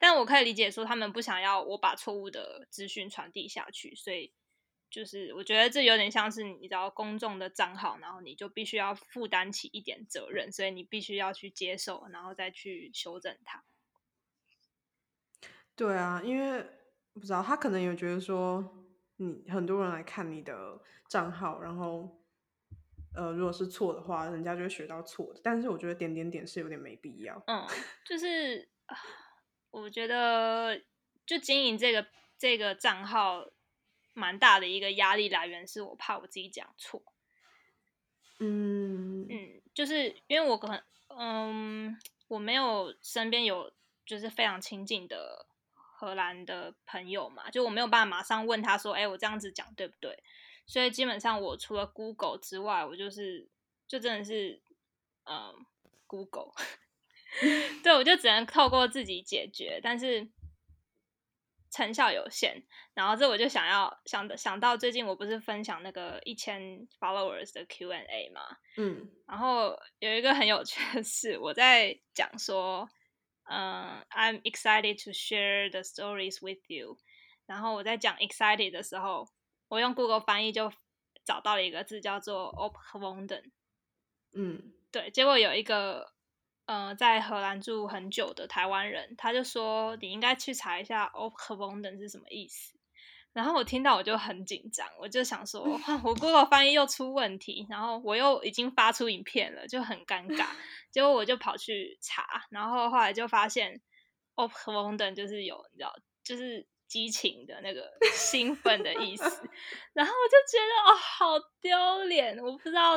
但我可以理解说他们不想要我把错误的资讯传递下去，所以就是我觉得这有点像是你知道公众的账号，然后你就必须要负担起一点责任，所以你必须要去接受然后再去修正它。对啊，因为不知道他可能有觉得说你很多人来看你的账号，然后呃，如果是错的话人家就会学到错的，但是我觉得点点点是有点没必要。嗯，就是我觉得就经营这个这个账号蛮大的一个压力来源是我怕我自己讲错。嗯嗯，就是因为我可能嗯我没有身边有就是非常亲近的荷兰的朋友嘛，就我没有办法马上问他说哎、欸，我这样子讲对不对，所以基本上我除了 Google 之外，我就是就真的是嗯 Google 对，我就只能透过自己解决，但是成效有限。然后这我就想要想想到最近我不是分享那个一千 followers 的 Q and A 嘛，嗯，然后有一个很有趣的事，我在讲说嗯、uh, I'm excited to share the stories with you， 然后我在讲 excited 的时候我用 Google 翻译就找到了一个字叫做 opgewonden， 嗯，对，结果有一个呃在荷兰住很久的台湾人，他就说你应该去查一下 opgewonden 是什么意思，然后我听到我就很紧张，我就想说我 Google 翻译又出问题，然后我又已经发出影片了，就很尴尬，结果我就跑去查，然后后来就发现 opgewonden 就是有你知道就是激情的那个兴奋的意思然后我就觉得哦好丢脸，我不知道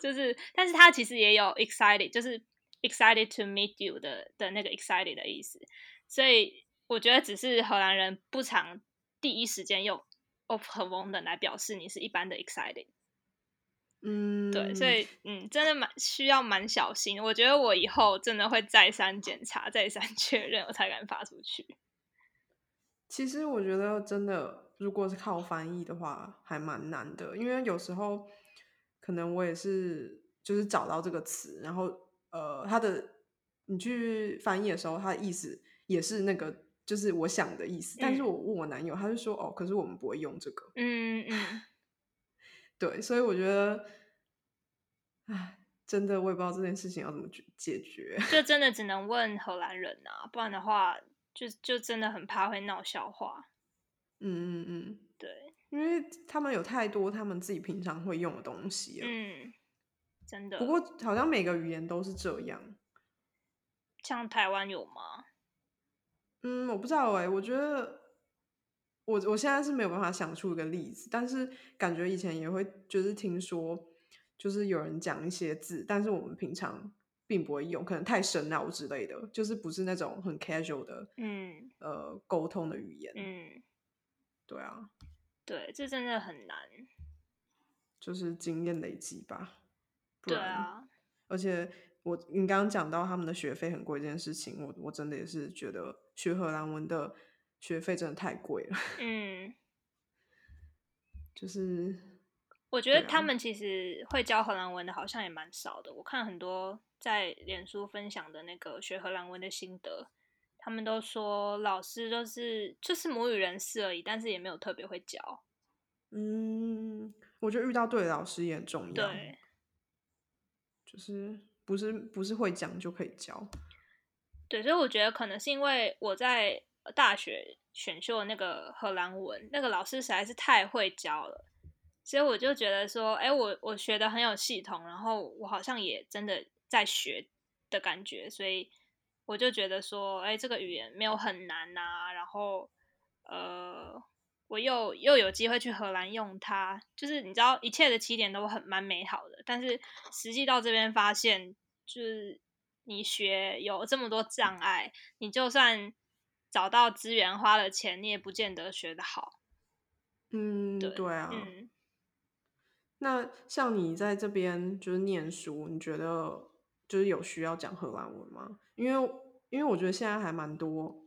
就是但是他其实也有 excited 就是 excited to meet you 的的那个 excited 的意思，所以我觉得只是荷兰人不常第一时间用 opgewonden 来表示你是一般的 exciting， 嗯，对，所以嗯，真的蛮需要蛮小心，我觉得我以后真的会再三检查再三确认我才敢发出去。其实我觉得真的如果是靠翻译的话还蛮难的，因为有时候可能我也是就是找到这个词，然后呃，它的你去翻译的时候它的意思也是那个就是我想的意思，但是我问我男友、嗯、他就说哦可是我们不会用这个，嗯嗯，对，所以我觉得唉真的我也不知道这件事情要怎么解决，就真的只能问荷兰人啊，不然的话就就真的很怕会闹笑话。嗯嗯嗯，对，因为他们有太多他们自己平常会用的东西了。嗯，真的，不过好像每个语言都是这样，像台湾有吗？嗯，我不知道哎、欸，我觉得我我现在是没有办法想出一个例子，但是感觉以前也会就是听说，就是有人讲一些字，但是我们平常并不会用，可能太深奥之类的，就是不是那种很 casual 的嗯呃沟通的语言。嗯，对啊，对，这真的很难，就是经验累积吧。不然对啊，而且我你刚刚讲到他们的学费很贵这件事情，我我真的也是觉得学荷兰文的学费真的太贵了。嗯，就是我觉得他们其实会教荷兰文的好像也蛮少的，我看很多在脸书分享的那个学荷兰文的心得，他们都说老师都是就是母语人士而已，但是也没有特别会教。嗯，我觉得遇到对的老师也很重要。对，就是不是不是会讲就可以教。对，所以我觉得可能是因为我在大学选修的那个荷兰文，那个老师实在是太会教了，所以我就觉得说，哎，我我学的很有系统，然后我好像也真的在学的感觉，所以我就觉得说，哎，这个语言没有很难啊，然后呃，我又又有机会去荷兰用它，就是你知道，一切的起点都很蛮美好的，但是实际到这边发现，就是你学有这么多障碍，你就算找到资源花了钱，你也不见得学得好。嗯，对，对啊。嗯，那像你在这边就是念书，你觉得就是有需要讲荷兰文吗？因为因为我觉得现在还蛮多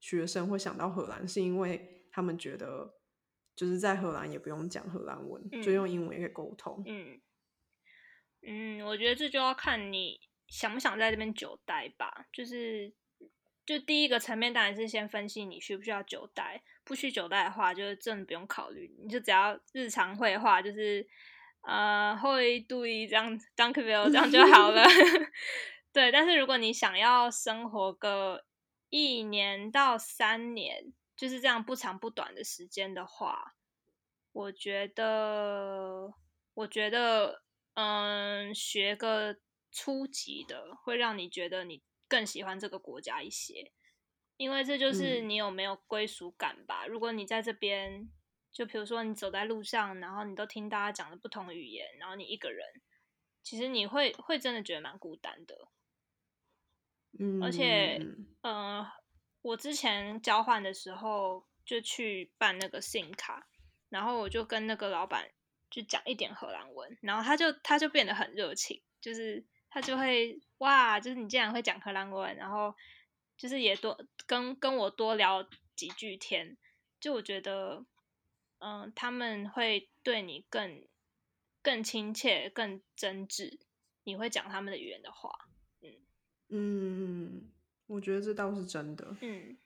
学生会想到荷兰，是因为他们觉得就是在荷兰也不用讲荷兰文，嗯，就用英文也可以沟通。嗯嗯，我觉得这就要看你想不想在这边久待吧。就是就第一个层面当然是先分析你需不需要久待，不需久待的话，就是真的不用考虑，你就只要日常会话，就是。呃，会对这样 ，dankveel 这样就好了。对，但是如果你想要生活个一年到三年，就是这样不长不短的时间的话，我觉得，我觉得，嗯，学个初级的会让你觉得你更喜欢这个国家一些，因为这就是你有没有归属感吧。嗯，如果你在这边。就比如说你走在路上，然后你都听大家讲的不同语言，然后你一个人，其实你会会真的觉得蛮孤单的。嗯，而且，呃，我之前交换的时候就去办那个信卡，然后我就跟那个老板就讲一点荷兰文，然后他就他就变得很热情，就是他就会哇，就是你竟然会讲荷兰文，然后就是也多跟跟我多聊几句天，就我觉得。嗯，他们会对你更更亲切、更真挚。你会讲他们的语言的话，嗯嗯，我觉得这倒是真的。嗯，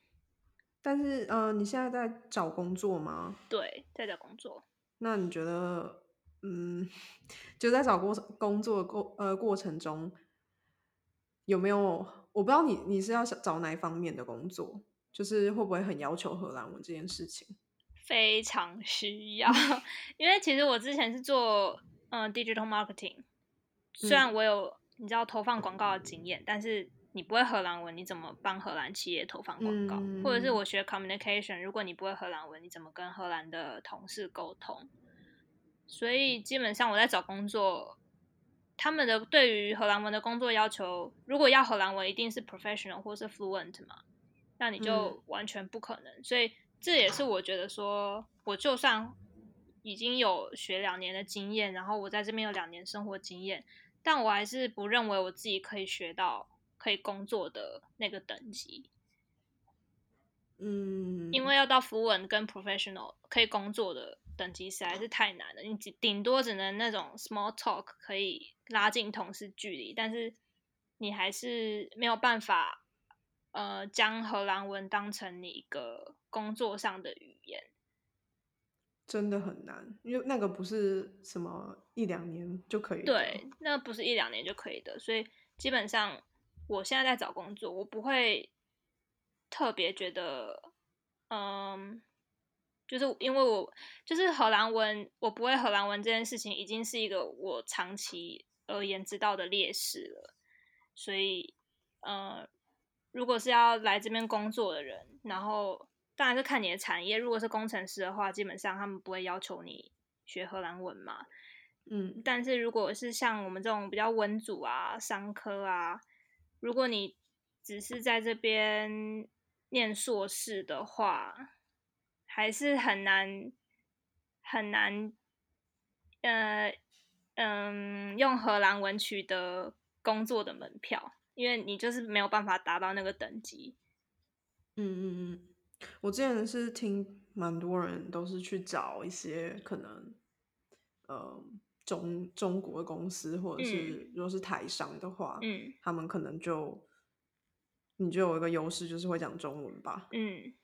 但是呃，你现在在找工作吗？对，在找工作。那你觉得，嗯，就在找工工作过呃过程中，有没有我不知道你你是要找哪一方面的工作？就是会不会很要求荷兰文这件事情？非常需要，因为其实我之前是做嗯、呃、digital marketing， 虽然我有你知道投放广告的经验，但是你不会荷兰文，你怎么帮荷兰企业投放广告？嗯，或者是我学 communication， 如果你不会荷兰文，你怎么跟荷兰的同事沟通？所以基本上我在找工作，他们的对于荷兰文的工作要求，如果要荷兰文，一定是 professional 或是 fluent 嘛，那你就完全不可能，嗯，所以。这也是我觉得说，我就算已经有学两年的经验，然后我在这边有两年生活经验，但我还是不认为我自己可以学到可以工作的那个等级。嗯，因为要到fluent跟 professional 可以工作的等级实在是太难了，你顶多只能那种 small talk 可以拉近同事距离，但是你还是没有办法。呃，将荷兰文当成你一个工作上的语言，真的很难，因为那个不是什么一两年就可以的。对，那不是一两年就可以的，所以基本上我现在在找工作，我不会特别觉得，嗯，就是因为我就是荷兰文，我不会荷兰文这件事情已经是一个我长期而言知道的劣势了，所以，呃。如果是要来这边工作的人，然后当然是看你的产业，如果是工程师的话，基本上他们不会要求你学荷兰文嘛。嗯，但是如果是像我们这种比较文组啊、商科啊，如果你只是在这边念硕士的话，还是很难很难，呃，嗯，用荷兰文取得工作的门票，因为你就是没有办法达到那个等级。嗯嗯嗯。我之前是听蛮多人都是去找一些可能呃中中国的公司，或者是、嗯、如果是台商的话、嗯、他们可能就你就有一个优势，就是会讲中文吧。嗯，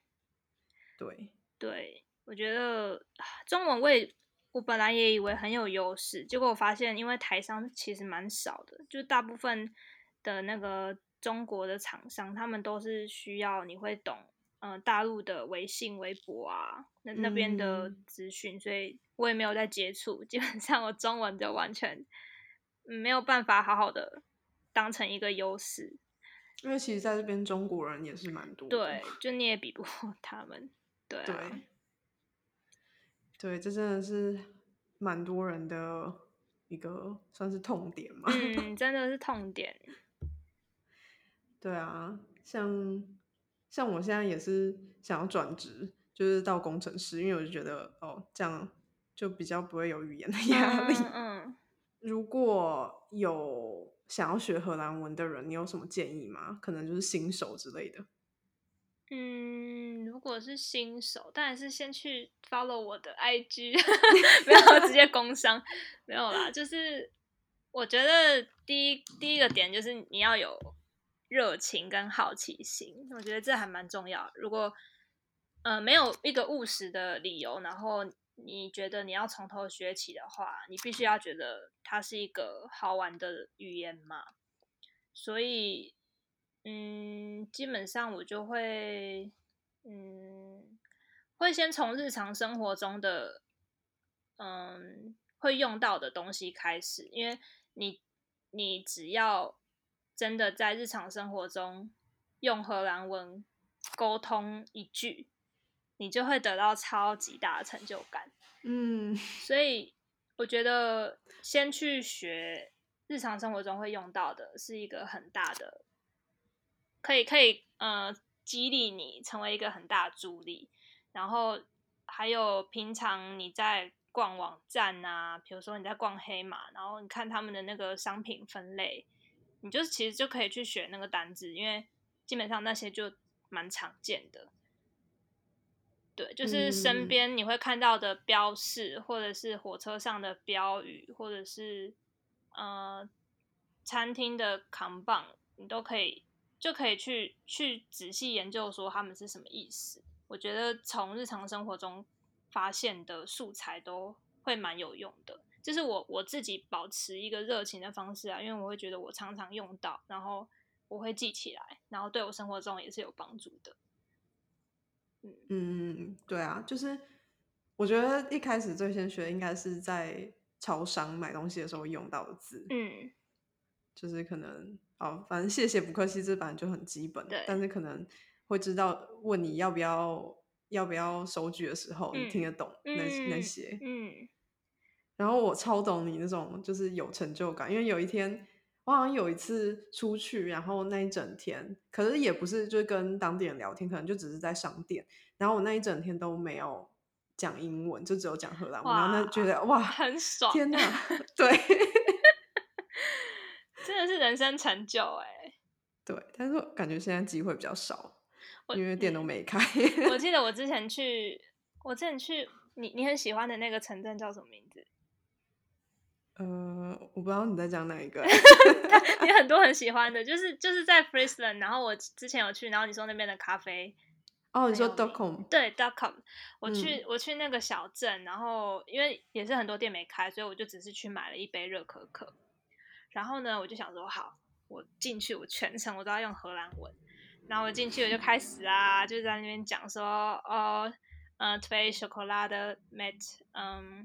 对对，我觉得中文我也我本来也以为很有优势，结果我发现因为台商其实蛮少的，就大部分的那个中国的厂商他们都是需要你会懂呃，大陆的微信、微博啊，那那边的资讯、嗯，所以我也没有在接触。基本上我中文就完全没有办法好好的当成一个优势，因为其实在这边中国人也是蛮多的，对，就你也比不过他们，对、啊、对，对，这真的是蛮多人的一个算是痛点嘛，嗯，真的是痛点，对啊，像。像我现在也是想要转职，就是到工程师，因为我就觉得哦，这样就比较不会有语言的压力。嗯嗯、如果有想要学荷兰文的人，你有什么建议吗？可能就是新手之类的。嗯，如果是新手，当然是先去 follow 我的 I G， 不要直接工商，没有啦。就是我觉得第一第一个点就是你要有。热情跟好奇心，我觉得这还蛮重要。如果呃没有一个务实的理由，然后你觉得你要从头学起的话，你必须要觉得它是一个好玩的语言嘛。所以，嗯，基本上我就会，嗯，会先从日常生活中的，嗯，会用到的东西开始，因为你你只要。真的在日常生活中用荷兰文沟通一句，你就会得到超级大的成就感。嗯，所以我觉得先去学日常生活中会用到的是一个很大的，可以可以呃激励你成为一个很大的助力。然后还有平常你在逛网站啊，比如说你在逛黑马，然后你看他们的那个商品分类。你就其实就可以去学那个单字，因为基本上那些就蛮常见的。对，就是身边你会看到的标示，或者是火车上的标语，或者是呃餐厅的扛棒，你都可以就可以去去仔细研究说他们是什么意思。我觉得从日常生活中发现的素材都会蛮有用的。就是我我自己保持一个热情的方式啊，因为我会觉得我常常用到，然后我会记起来，然后对我生活中也是有帮助的。嗯嗯，对啊，就是我觉得一开始最先学应该是在超商买东西的时候用到的字，嗯，就是可能哦，反正谢谢不客气这版就很基本，对，但是可能会知道问你要不要要不要收据的时候，嗯、你听得懂那、嗯、那些，嗯。然后我超懂你那种就是有成就感，因为有一天我好像有一次出去，然后那一整天可是也不是就跟当地人聊天，可能就只是在商店，然后我那一整天都没有讲英文，就只有讲荷兰文，然后那觉得哇很爽，天哪对真的是人生成就耶。对，但是我感觉现在机会比较少，因为店都没开我记得我之前去我之前去你你很喜欢的那个城镇叫什么名字？呃，我不知道你在讲哪一个你很多很喜欢的，就是就是在 Friesland， 然后我之前有去，然后你说那边的咖啡哦，你说 Dokkum， 对 Dokkum， 我去、嗯、我去那个小镇，然后因为也是很多店没开，所以我就只是去买了一杯热可可，然后呢我就想说好，我进去我全程我都要用荷兰文，然后我进去我就开始啊就在那边讲说哦呃 twee chocolade met um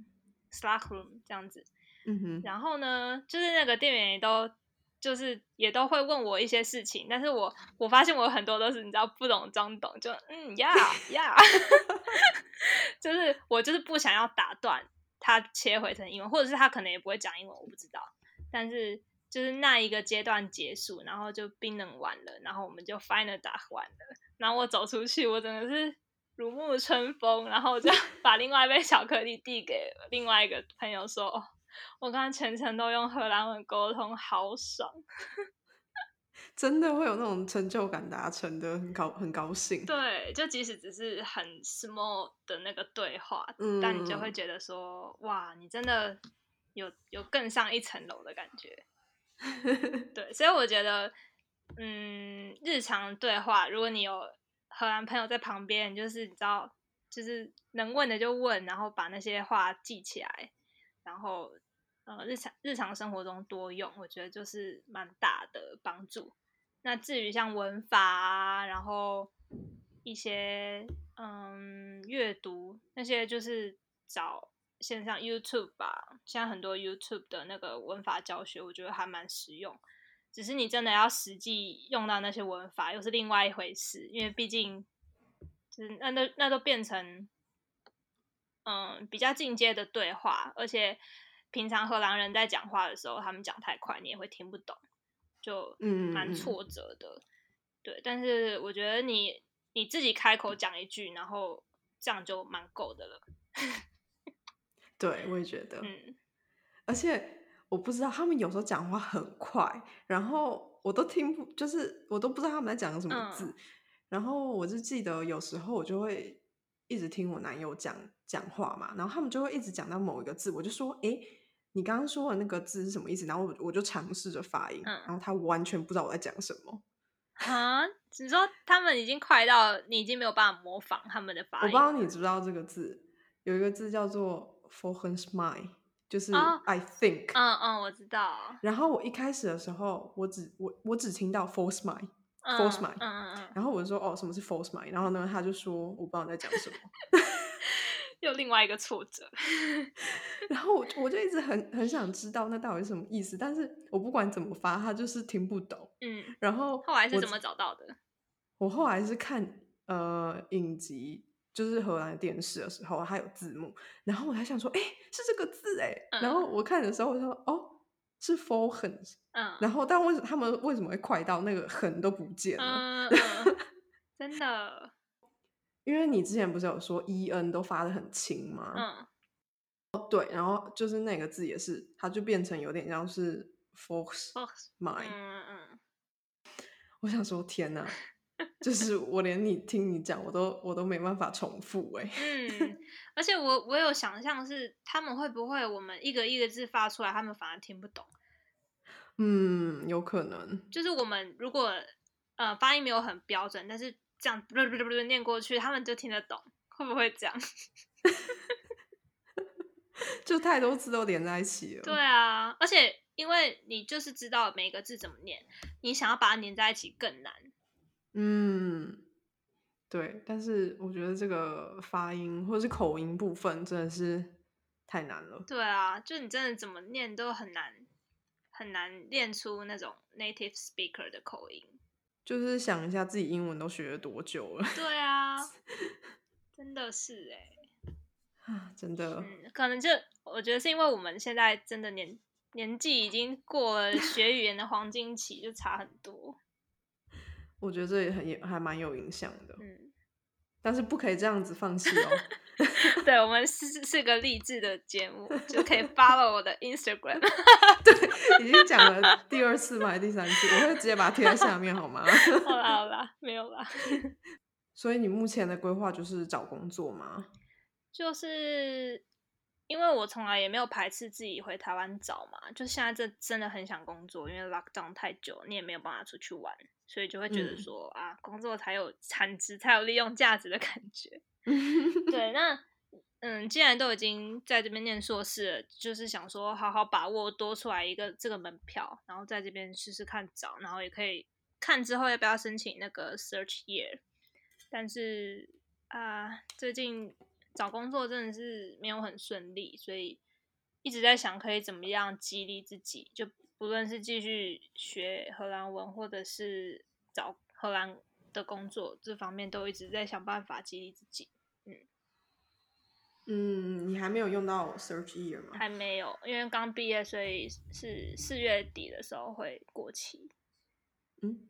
slagroom 这样子。嗯哼，然后呢，就是那个店员也都就是也都会问我一些事情，但是我我发现我很多都是你知道不懂装懂，就嗯呀呀，yeah, yeah 就是我就是不想要打断他切回成英文，或者是他可能也不会讲英文，我不知道，但是就是那一个阶段结束，然后就冰冷完了，然后我们就 final 打完了，然后我走出去，我真的是如沐春风，然后我就把另外一杯巧克力递给另外一个朋友说，哦，我刚刚全程都用荷兰文沟通，好爽。真的会有那种成就感达成的，很高很高兴。对，就即使只是很 small 的那个对话，嗯，但你就会觉得说，哇，你真的有有更上一层楼的感觉。对，所以我觉得，嗯，日常对话，如果你有荷兰朋友在旁边，就是你知道，就是能问的就问，然后把那些话记起来，然后呃日常日常生活中多用，我觉得就是蛮大的帮助。那至于像文法啊，然后一些嗯阅读那些，就是找线上 YouTube 吧，现在很多 YouTube 的那个文法教学，我觉得还蛮实用。只是你真的要实际用到那些文法，又是另外一回事，因为毕竟就是那都那都变成嗯比较进阶的对话，而且平常荷兰人在讲话的时候，他们讲太快，你也会听不懂，就蛮挫折的。嗯、对，但是我觉得你你自己开口讲一句，然后这样就蛮够的了。对，我也觉得。嗯，而且我不知道他们有时候讲话很快，然后我都听不，就是我都不知道他们在讲什么字。嗯、然后我就记得有时候我就会一直听我男友讲讲话嘛，然后他们就会一直讲到某一个字，我就说，哎。你刚刚说的那个字是什么意思？然后 我, 我就尝试着发音、嗯，然后他完全不知道我在讲什么。啊，你说他们已经快到你已经没有办法模仿他们的发音。我不知道你知不知道这个字，有一个字叫做 "volgens mij"， 就是 "I think"、哦。嗯嗯，我知道。然后我一开始的时候，我只我我只听到 "volgens mij"。Force my，、嗯嗯、然后我就说哦，什么是 force my？ 然后呢，他就说我不知道你在讲什么，又另外一个挫折。然后我我就一直很很想知道那到底是什么意思，但是我不管怎么发，他就是听不懂。嗯，然后后来是怎么找到的？我后来是看呃影集，就是荷兰的电视的时候，它有字幕，然后我才想说，哎，是这个字哎、嗯。然后我看的时候，我就说哦。是 for 很、嗯，然后但为他们为什么会快到那个很都不见了？嗯嗯、真的，因为你之前不是有说 e n 都发得很轻吗？嗯，哦对，然后就是那个字也是，它就变成有点像是 for my。嗯嗯，我想说天哪，就是我连你听你讲，我都我都没办法重复哎、欸。嗯。而且我我有想象是他们会不会我们一个一个字发出来，他们反而听不懂。嗯，有可能。就是我们如果呃发音没有很标准，但是这样不不不念过去，他们就听得懂，会不会这样？就太多字都连在一起了。对啊，而且因为你就是知道每个字怎么念，你想要把它连在一起更难。嗯。对，但是我觉得这个发音或是口音部分真的是太难了。对啊，就你真的怎么念都很难，很难练出那种 native speaker 的口音。就是想一下自己英文都学了多久了。对啊，真的是哎、欸，啊，真的。嗯，可能就我觉得是因为我们现在真的年年纪已经过了学语言的黄金期，就差很多。我觉得这也很也还蛮有影响的，嗯，但是不可以这样子放弃哦。对，我们是是个励志的节目，就可以 follow 我的 Instagram。对，已经讲了第二次嘛，还是第三次，我会直接把它贴在下面好吗？好啦好啦，没有啦。所以你目前的规划就是找工作吗？就是因为我从来也没有排斥自己回台湾找嘛，就现在这真的很想工作，因为 lockdown 太久，你也没有办法出去玩。所以就会觉得说、嗯、啊，工作才有产值，才有利用价值的感觉。对，那嗯，既然都已经在这边念硕士了，就是想说好好把握多出来一个这个门票，然后在这边试试看找，然后也可以看之后要不要申请那个 search year。但是啊，最近找工作真的是没有很顺利，所以一直在想可以怎么样激励自己，就。无论是继续学荷兰文，或者是找荷兰的工作，这方面都一直在想办法激励自己。嗯，嗯，你还没有用到 search year 吗？还没有，因为刚毕业，所以是四月底的时候会过期。嗯，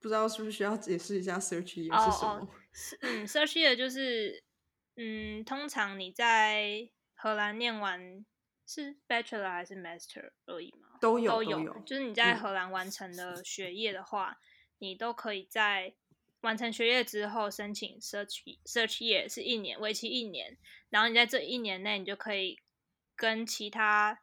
不知道是不是需要解释一下 search year、oh, 是什么？ Oh, 嗯 ，search year 就是，嗯，通常你在荷兰念完是 bachelor 还是 master 而已吗？都有，都有，都有就是你在荷兰完成的学业的话，嗯、你都可以在完成学业之后申请 search search year 是一年，为期一年，然后你在这一年内你就可以跟其他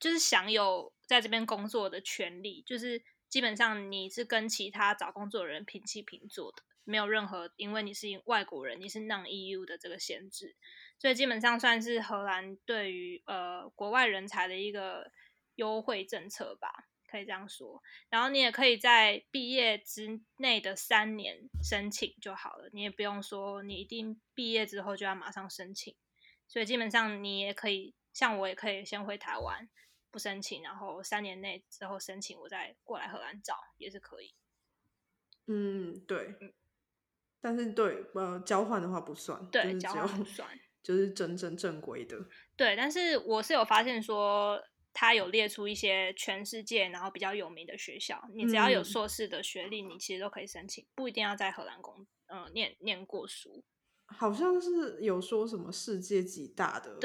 就是享有在这边工作的权利，就是基本上你是跟其他找工作的人平起平坐的，没有任何因为你是外国人你是 non E U 的这个限制，所以基本上算是荷兰对于呃国外人才的一个优惠政策吧，可以这样说。然后你也可以在毕业之内的三年申请就好了，你也不用说你一定毕业之后就要马上申请，所以基本上你也可以，像我也可以先回台湾不申请，然后三年内之后申请我再过来荷兰找也是可以。嗯，对，嗯，但是对呃交换的话不算，对、就是、交换不算，就是真正正规的。对，但是我是有发现说他有列出一些全世界然后比较有名的学校，你只要有硕士的学历、嗯、你其实都可以申请，不一定要在荷兰工、呃、念, 念过书，好像是有说什么世界几大的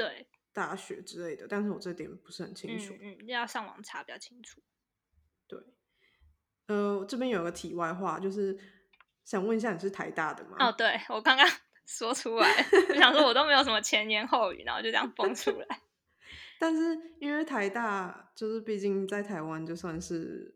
大学之类的，但是我这点不是很清楚，嗯嗯，要上网查比较清楚。对，呃，这边有个题外话，就是想问一下你是台大的吗？哦，对，我刚刚说出来我想说我都没有什么前言后语，然后就这样蹦出来但是因为台大就是毕竟在台湾就算是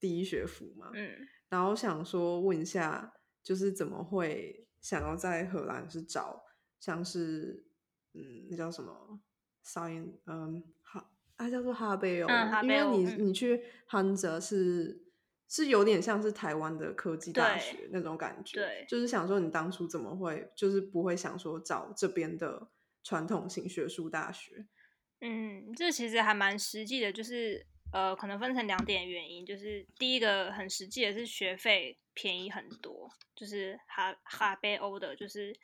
第一学府嘛，嗯，然后想说问一下就是怎么会想要在荷兰是找像是嗯那叫什么 science 嗯哈啊叫做哈贝欧、嗯、哈贝欧，因为你、嗯、你去汉哲是是有点像是台湾的科技大学那种感觉，对，就是想说你当初怎么会就是不会想说找这边的传统型学术大学。嗯，这其实还蛮实际的，就是呃，可能分成两点原因，就是第一个很实际的是学费便宜很多，就是哈哈贝欧的，就是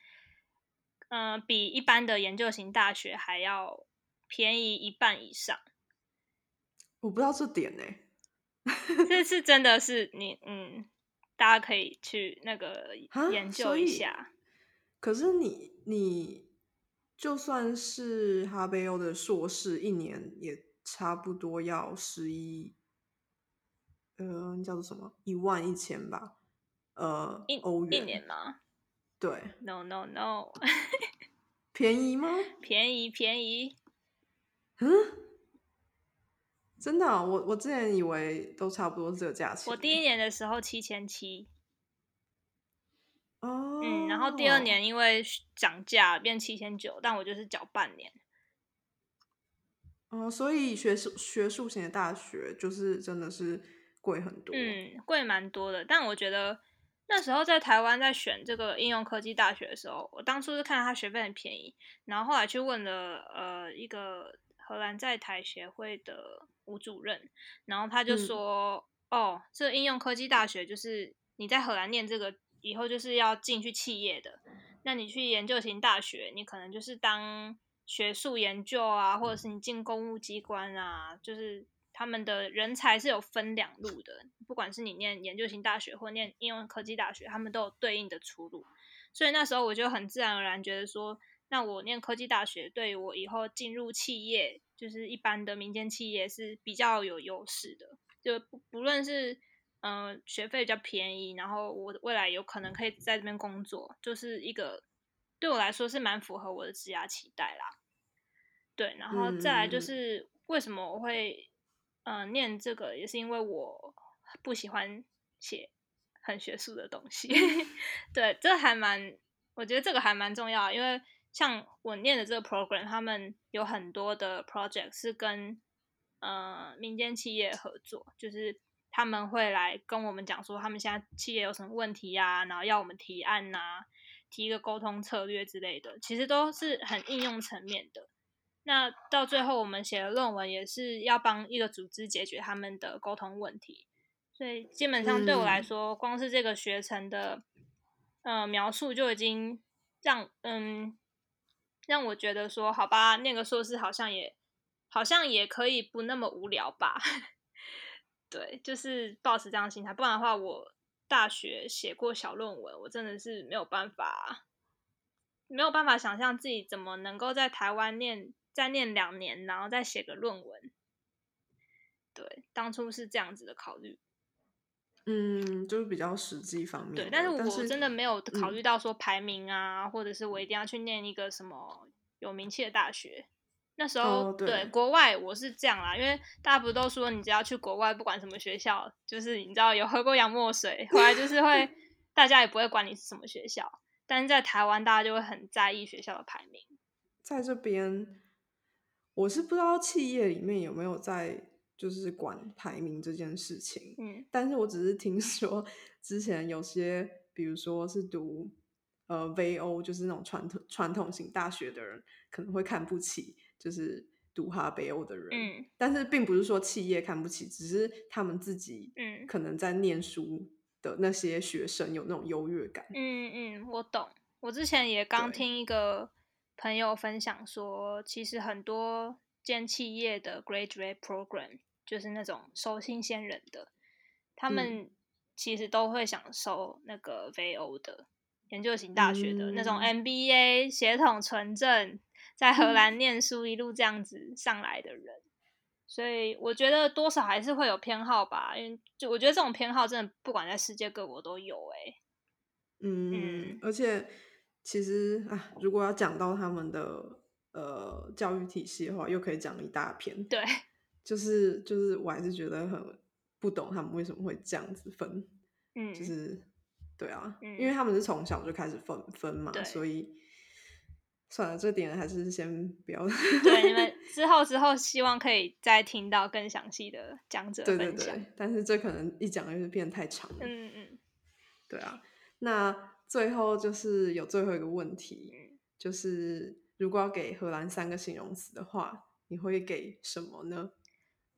嗯、呃，比一般的研究型大学还要便宜一半以上。我不知道这点呢、欸，这是真的是你嗯，大家可以去那个研究一下。可是你你。就算是哈贝欧的硕士一年也差不多要十一，呃，叫做什么一万一千吧，呃，欧元一年吗？对 ，no no no， 便宜吗？便宜便宜，嗯，真的、哦，我我之前以为都差不多是这个价钱。我第一年的时候七千七。Oh, 嗯，然后第二年因为涨价变七千九，但我就是缴半年。哦、oh, ，所以学术学术型的大学就是真的是贵很多，嗯，贵蛮多的。但我觉得那时候在台湾在选这个应用科技大学的时候，我当初是看它学费很便宜，然后后来去问了呃一个荷兰在台协会的吴主任，然后他就说，嗯、哦，这个应用科技大学就是你在荷兰念这个。以后就是要进去企业的，那你去研究型大学你可能就是当学术研究啊，或者是你进公务机关啊，就是他们的人才是有分两路的，不管是你念研究型大学或念应用科技大学，他们都有对应的出路。所以那时候我就很自然而然觉得说，那我念科技大学对于我以后进入企业，就是一般的民间企业是比较有优势的，就不不论是嗯、呃，学费比较便宜，然后我未来有可能可以在这边工作，就是一个对我来说是蛮符合我的职业期待啦。对，然后再来就是为什么我会嗯、呃、念这个，也是因为我不喜欢写很学术的东西。对，这还蛮，我觉得这个还蛮重要，因为像我念的这个 program， 他们有很多的 project 是跟呃民间企业合作，就是。他们会来跟我们讲说他们现在企业有什么问题啊，然后要我们提案啊，提一个沟通策略之类的，其实都是很应用层面的。那到最后我们写的论文也是要帮一个组织解决他们的沟通问题，所以基本上对我来说、嗯、光是这个学程的、呃、描述就已经让嗯让我觉得说好吧，那个硕士好像也好像也可以不那么无聊吧。对，就是抱持这样的心态，不然的话我大学写过小论文，我真的是没有办法没有办法想象自己怎么能够在台湾念再念两年然后再写个论文。对，当初是这样子的考虑。嗯，就是比较实际方面。对，但是我真的没有考虑到说排名啊、嗯、或者是我一定要去念一个什么有名气的大学。那时候、哦、对, 对国外我是这样啦，因为大家不都说你只要去国外不管什么学校，就是你知道有喝过洋墨水后来就是会大家也不会管你是什么学校，但是在台湾大家就会很在意学校的排名。在这边我是不知道企业里面有没有在就是管排名这件事情、嗯、但是我只是听说之前有些比如说是读呃 V O 就是那种传统传统型大学的人可能会看不起就是读哈北欧的人、嗯、但是并不是说企业看不起，只是他们自己可能在念书的那些学生有那种优越感。嗯嗯，我懂。我之前也刚听一个朋友分享说，其实很多间企业的 graduate program 就是那种收新鲜人的，他们其实都会想收那个 V O 的研究型大学的、嗯、那种 M B A 血统纯正在荷兰念书一路这样子上来的人，所以我觉得多少还是会有偏好吧，因为就我觉得这种偏好真的不管在世界各国都有欸。嗯, 嗯而且其实啊，如果要讲到他们的呃教育体系的话，又可以讲一大篇。对，就是就是我还是觉得很不懂他们为什么会这样子分。嗯，就是对啊、嗯，因为他们是从小就开始分分嘛，所以。算了，这点还是先不要。对，你们之后之后希望可以再听到更详细的讲者分享。对对对，但是这可能一讲就是变太长了。嗯嗯，对啊。那最后就是有最后一个问题、嗯、就是如果要给荷兰三个形容词的话，你会给什么呢？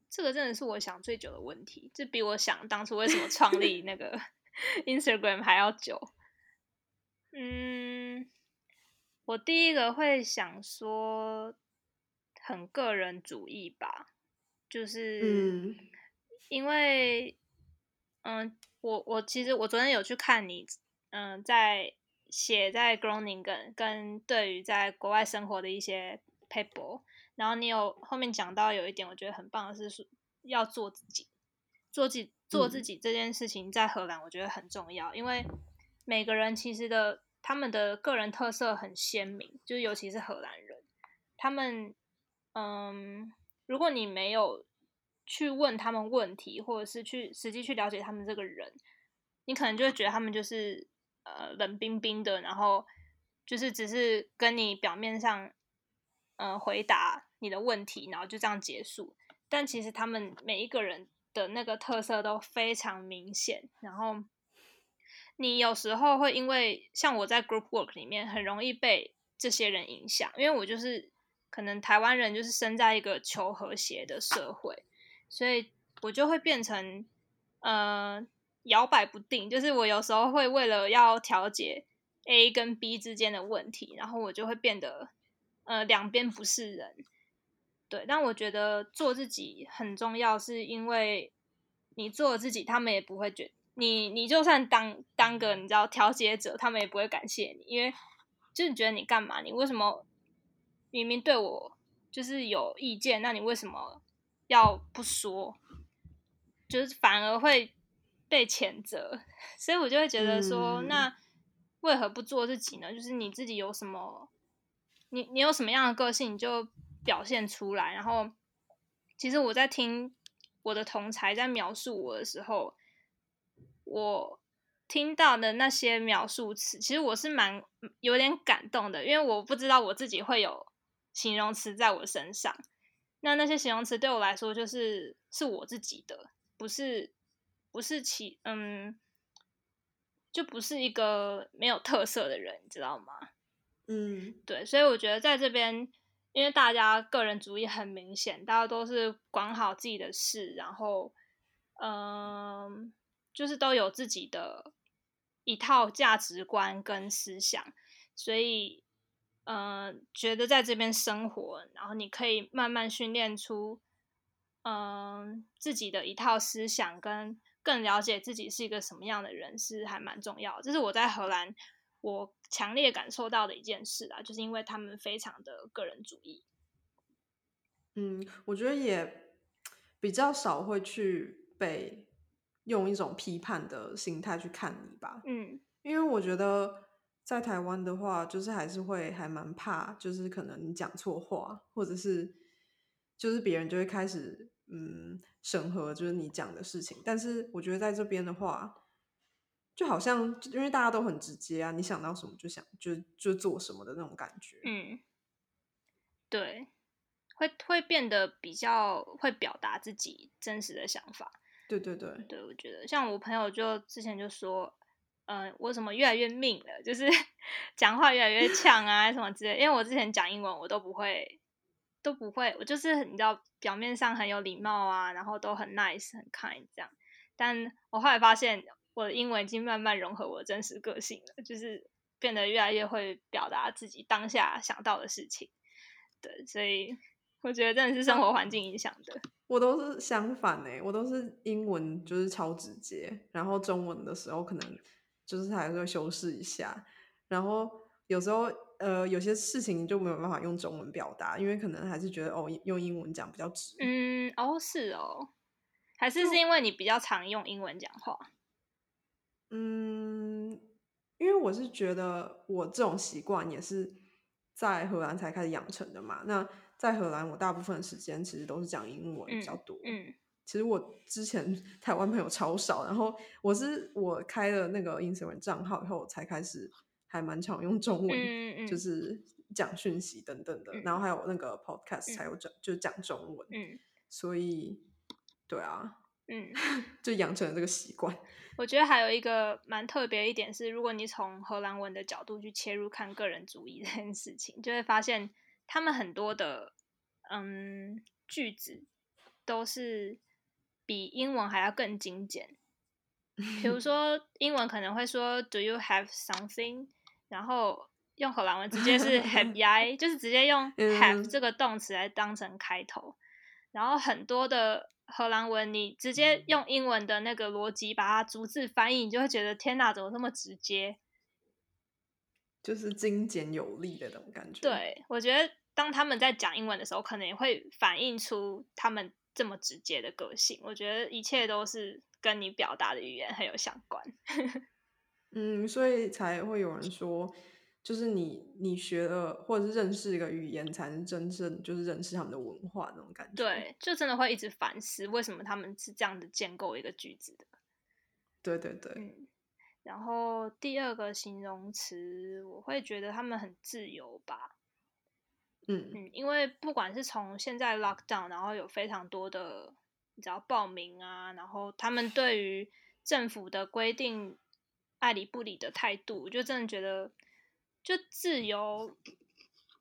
这个真的是我想最久的问题，这比我想当初为什么创立那个Instagram 还要久。嗯，我第一个会想说很个人主义吧，就是因为 嗯, 嗯我我其实我昨天有去看你嗯在写在 Groningen 跟, 跟对于在国外生活的一些 paper， 然后你有后面讲到有一点我觉得很棒的是要做自己做自己做自己这件事情在荷兰我觉得很重要，因为每个人其实的他们的个人特色很鲜明，就是尤其是荷兰人，他们嗯，如果你没有去问他们问题，或者是去实际去了解他们这个人，你可能就会觉得他们就是呃冷冰冰的，然后就是只是跟你表面上呃回答你的问题，然后就这样结束。但其实他们每一个人的那个特色都非常明显，然后你有时候会因为像我在 group work 里面很容易被这些人影响，因为我就是可能台湾人就是生在一个求和谐的社会，所以我就会变成呃摇摆不定，就是我有时候会为了要调解 A 跟 B 之间的问题，然后我就会变得呃两边不是人。对，但我觉得做自己很重要，是因为你做自己他们也不会觉得你你就算当当个你知道调解者，他们也不会感谢你，因为就是觉得你干嘛？你为什么明明对我就是有意见，那你为什么要不说？就是反而会被谴责，所以我就会觉得说，嗯、那为何不做自己呢？就是你自己有什么，你你有什么样的个性，你就表现出来。然后，其实我在听我的同才在描述我的时候。我听到的那些描述词，其实我是蛮有点感动的，因为我不知道我自己会有形容词在我身上。那那些形容词对我来说，就是是我自己的，不是不是其嗯，就不是一个没有特色的人，你知道吗？嗯，对，所以我觉得在这边，因为大家个人主义很明显，大家都是管好自己的事，然后嗯。就是都有自己的一套价值观跟思想，所以呃觉得在这边生活，然后你可以慢慢训练出嗯、呃、自己的一套思想，跟更了解自己是一个什么样的人是还蛮重要的。这是我在荷兰我强烈感受到的一件事啊，就是因为他们非常的个人主义。嗯，我觉得也比较少会去被用一种批判的心态去看你吧。嗯，因为我觉得在台湾的话，就是还是会还蛮怕，就是可能你讲错话，或者是就是别人就会开始嗯审核，就是你讲的事情。但是我觉得在这边的话，就好像因为大家都很直接啊，你想到什么就想就就做什么的那种感觉。嗯，对，会会变得比较会表达自己真实的想法。对对对，对我觉得像我朋友就之前就说，嗯、呃，我怎么越来越命了，就是讲话越来越呛啊什么之类的。因为我之前讲英文我都不会，都不会，我就是你知道表面上很有礼貌啊，然后都很 nice 很 kind 这样，但我后来发现。我的英文已经慢慢融合我的真实个性了，就是变得越来越会表达自己当下想到的事情。对，所以我觉得真的是生活环境影响的。我都是相反欸，我都是英文就是超直接，然后中文的时候可能就是还会修饰一下，然后有时候呃有些事情就没有办法用中文表达，因为可能还是觉得哦用英文讲比较直。嗯，哦是哦，还是是因为你比较常用英文讲话？嗯，因为我是觉得我这种习惯也是在荷兰才开始养成的嘛。那在荷兰我大部分时间其实都是讲英文比较多。嗯嗯，其实我之前台湾朋友超少，然后我是我开了那个 Instagram 账号以后才开始还蛮常用中文，嗯嗯，就是讲讯息等等的，嗯，然后还有那个 podcast 才有讲，嗯，就讲中文，嗯，所以对啊，嗯，就养成了这个习惯。我觉得还有一个蛮特别一点是，如果你从荷兰文的角度去切入看个人主义这件事情，就会发现他们很多的嗯句子都是比英文还要更精简。比如说英文可能会说 Do you have something？ 然后用荷兰文直接是 have jij， 就是直接用 have 这个动词来当成开头。然后很多的荷兰文你直接用英文的那个逻辑把它逐字翻译，你就会觉得天哪怎么这么直接，就是精简有力的那种感觉。对，我觉得当他们在讲英文的时候可能也会反映出他们这么直接的个性。我觉得一切都是跟你表达的语言很有相关。嗯，所以才会有人说就是你你学了或者是认识一个语言才能真正就是认识他们的文化那种感觉。对，就真的会一直反思为什么他们是这样的建构一个句子的。对对对，嗯，然后第二个形容词我会觉得他们很自由吧。 嗯, 嗯因为不管是从现在 lockdown 然后有非常多的你知道报名啊，然后他们对于政府的规定爱理不理的态度，我就真的觉得就自由，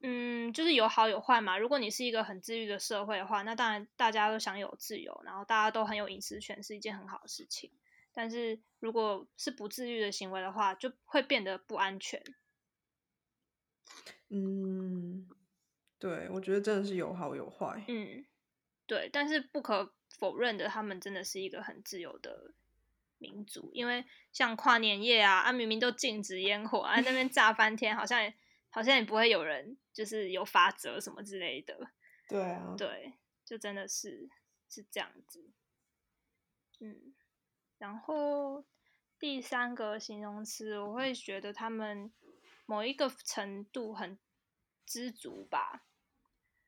嗯，就是有好有坏嘛。如果你是一个很自律的社会的话，那当然大家都享有自由，然后大家都很有隐私权，是一件很好的事情。但是如果是不自律的行为的话，就会变得不安全。嗯，对，我觉得真的是有好有坏。嗯，对，但是不可否认的，他们真的是一个很自由的民族，因为像跨年夜啊，啊明明都禁止烟火啊，那边炸翻天，好像也好像也不会有人就是有法则什么之类的。对啊，对，就真的是是这样子。嗯，然后第三个形容词，我会觉得他们某一个程度很知足吧，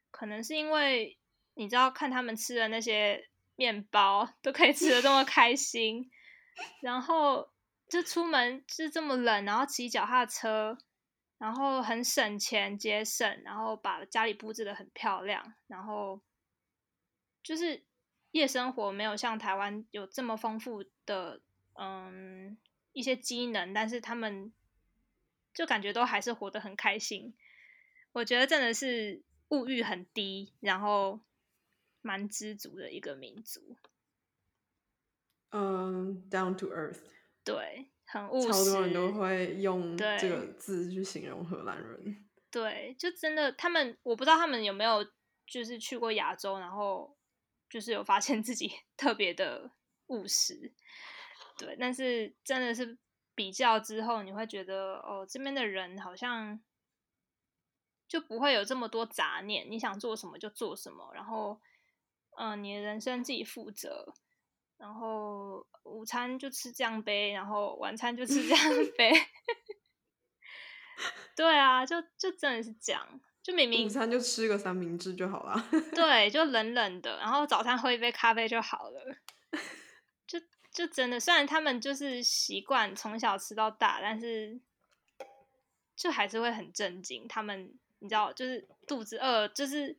可能是因为你知道看他们吃的那些面包都可以吃得这么开心。然后就出门是这么冷，然后骑脚踏车，然后很省钱节省，然后把家里布置得很漂亮，然后就是夜生活没有像台湾有这么丰富的嗯一些机能，但是他们就感觉都还是活得很开心。我觉得真的是物欲很低，然后蛮知足的一个民族。嗯、um, ，down to earth， 对，很务实。超多人都会用这个字去形容荷兰人。对，就真的他们，我不知道他们有没有就是去过亚洲，然后就是有发现自己特别的务实，对，但是真的是比较之后，你会觉得哦，这边的人好像就不会有这么多杂念，你想做什么就做什么，然后嗯、呃，你的人生自己负责，然后午餐就吃这样呗，然后晚餐就吃这样呗。对啊，就就真的是这样，就明明午餐就吃个三明治就好了。对，就冷冷的，然后早餐喝一杯咖啡就好了。就就真的，虽然他们就是习惯从小吃到大，但是就还是会很震惊。他们你知道，就是肚子饿，就是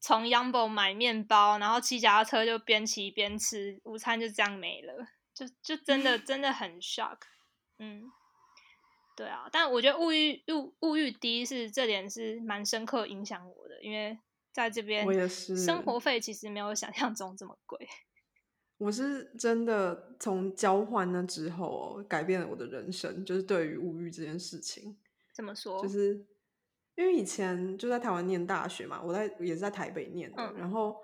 从 Yumbo 买面包，然后骑脚踏车就边骑边吃，午餐就这样没了。就就真的真的很 shock， 嗯。对啊，但我觉得物欲物物欲低是这点是蛮深刻影响我的，因为在这边生活费其实没有想象中这么贵。我是真的从交换那之后、哦、改变了我的人生，就是对于物欲这件事情。怎么说？就是因为以前就在台湾念大学嘛，我在也是在台北念的、嗯、然后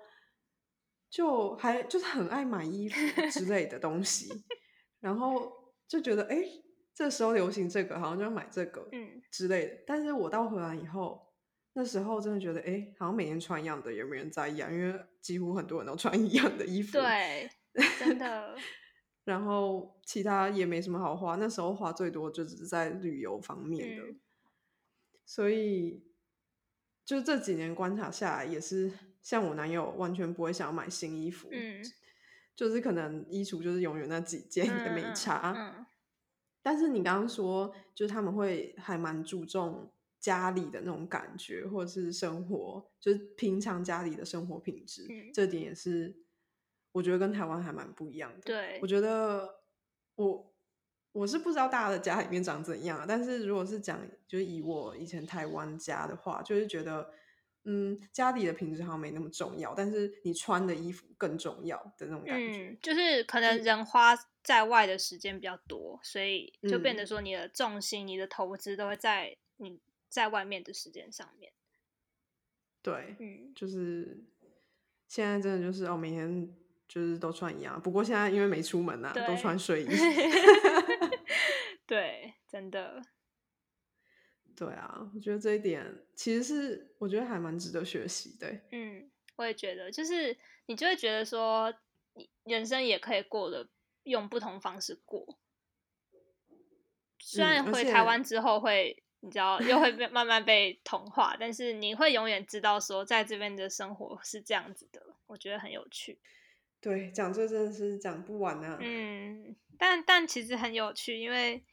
就还就是很爱买衣服之类的东西然后就觉得哎。诶这时候流行这个，好像就要买这个之类的、嗯、但是我到荷兰以后，那时候真的觉得哎，好像每天穿一样的也没人在意啊，因为几乎很多人都穿一样的衣服，对，真的然后其他也没什么好花，那时候花最多就只是在旅游方面的、嗯、所以就这几年观察下来，也是像我男友完全不会想要买新衣服、嗯、就是可能衣橱就是永远那几件也没差、嗯嗯，但是你刚刚说就是他们会还蛮注重家里的那种感觉，或者是生活，就是平常家里的生活品质、嗯、这点也是我觉得跟台湾还蛮不一样的。对，我觉得我我是不知道大家的家里面长怎样，但是如果是讲就是以我以前台湾家的话，就是觉得嗯，家里的品质好像没那么重要，但是你穿的衣服更重要的那种感觉、嗯、就是可能人花在外的时间比较多，所以就变得说你的重心、嗯、你的投资都会在你在外面的时间上面。对、嗯、就是现在真的就是哦，每天就是都穿一样，不过现在因为没出门啊，都穿睡衣对，真的，对啊，我觉得这一点其实是我觉得还蛮值得学习的。嗯，我也觉得，就是你就会觉得说人生也可以过得用不同方式过，虽然回台湾之后会、嗯、你知道又会慢慢被同化但是你会永远知道说在这边的生活是这样子的，我觉得很有趣。对，讲这真的是讲不完啊。嗯，但但其实很有趣，因为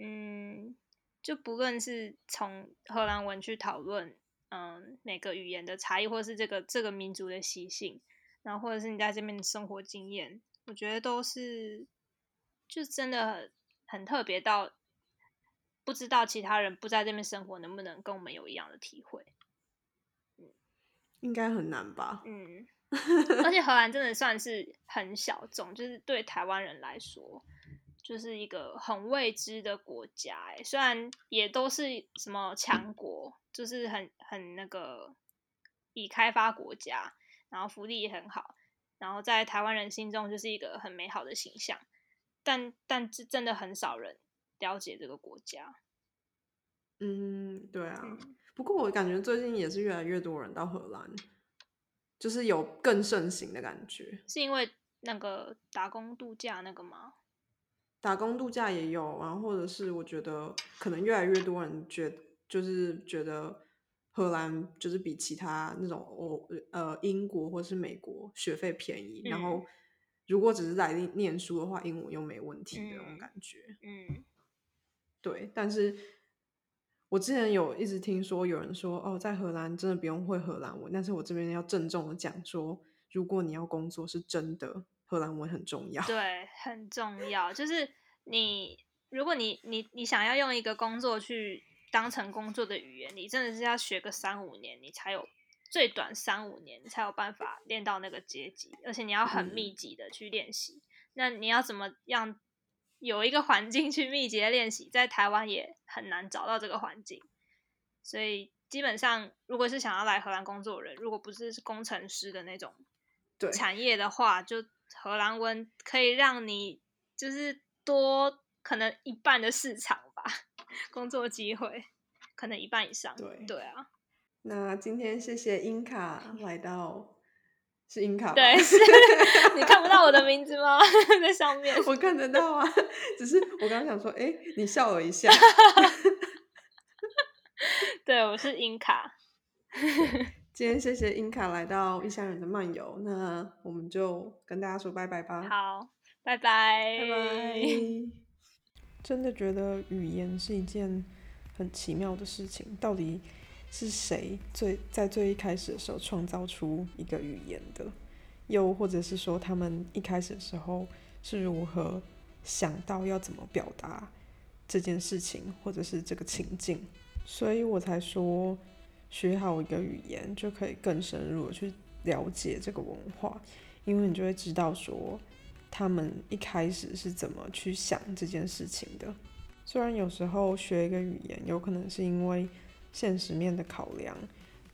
嗯就不论是从荷兰文去讨论嗯每个语言的差异，或是这个这个民族的习性，然后或者是你在这边的生活经验，我觉得都是就真的 很, 很特别到不知道其他人不在这边生活能不能跟我们有一样的体会。嗯，应该很难吧。嗯而且荷兰真的算是很小众，就是对台湾人来说就是一个很未知的国家，虽然也都是什么强国，就是很很那个已开发国家，然后福利也很好，然后在台湾人心中就是一个很美好的形象，但但真的很少人了解这个国家。嗯，对啊、嗯、不过我感觉最近也是越来越多人到荷兰，就是有更盛行的感觉。是因为那个打工度假那个吗？打工度假也有，然后或者是我觉得可能越来越多人觉得就是觉得荷兰就是比其他那种呃英国或是美国学费便宜、嗯、然后如果只是来念书的话英文又没问题的那种感觉。 嗯, 嗯，对，但是我之前有一直听说有人说哦，在荷兰真的不用会荷兰文，但是我这边要郑重的讲说，如果你要工作是真的荷兰文很重要。对，很重要，就是你如果你你你想要用一个工作去当成工作的语言，你真的是要学个三五年，你才有最短三五年你才有办法练到那个阶级，而且你要很密集的去练习、嗯、那你要怎么样有一个环境去密集的练习，在台湾也很难找到这个环境，所以基本上如果是想要来荷兰工作的人，如果不是工程师的那种产业的话，就荷兰文可以让你就是多可能一半的市场吧，工作机会可能一半以上。 对, 对啊那今天谢谢Inka来到，是Inka吧？对，是，你看不到我的名字吗？在上面我看得到啊，只是我刚刚想说哎，你笑我一下。对，我是Inka。今天谢谢Inka来到异乡人的漫游，那我们就跟大家说拜拜吧。好，拜拜，拜拜。真的觉得语言是一件很奇妙的事情，到底是谁最在最一开始的时候创造出一个语言的？又或者是说他们一开始的时候是如何想到要怎么表达这件事情或者是这个情境？所以我才说学好一个语言就可以更深入的去了解这个文化，因为你就会知道说他们一开始是怎么去想这件事情的。虽然有时候学一个语言有可能是因为现实面的考量，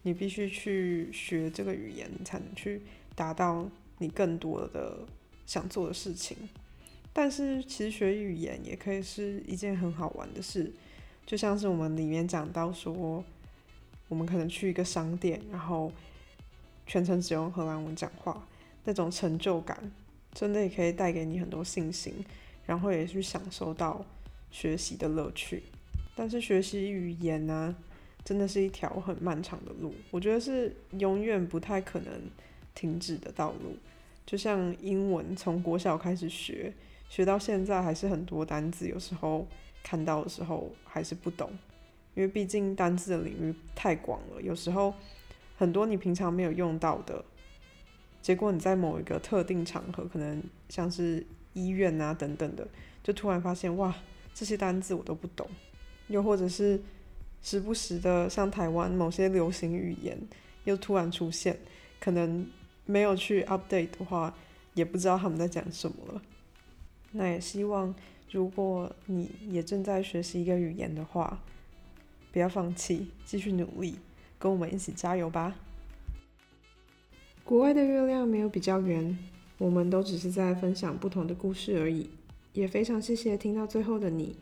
你必须去学这个语言才能去达到你更多的想做的事情，但是其实学语言也可以是一件很好玩的事。就像是我们里面讲到说，我们可能去一个商店，然后全程只用荷兰文讲话，那种成就感真的也可以带给你很多信心，然后也去享受到学习的乐趣。但是学习语言呢、啊真的是一条很漫长的路，我觉得是永远不太可能停止的道路。就像英文从国小开始学，学到现在还是很多单字，有时候看到的时候还是不懂，因为毕竟单字的领域太广了，有时候很多你平常没有用到的，结果你在某一个特定场合，可能像是医院啊等等的，就突然发现哇，这些单字我都不懂。又或者是时不时的像台湾某些流行语言又突然出现，可能没有去 update 的话也不知道他们在讲什么了。那也希望如果你也正在学习一个语言的话，不要放弃，继续努力，跟我们一起加油吧。国外的月亮没有比较圆，我们都只是在分享不同的故事而已，也非常谢谢听到最后的你。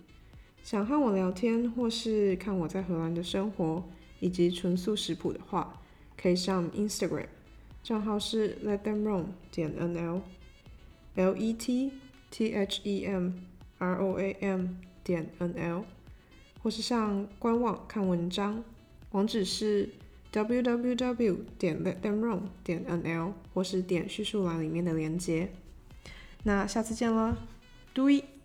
想和我聊天或是看我在荷兰的生活以及纯素食谱的话，可以上 Instagram， 账号是 let them roam.nl l e t t h e m r o a m.nl， 或是上官网看文章，网址是 double u double u double u dot let them roam dot n l 或是点叙述栏里面的连结。那下次见啦，doei。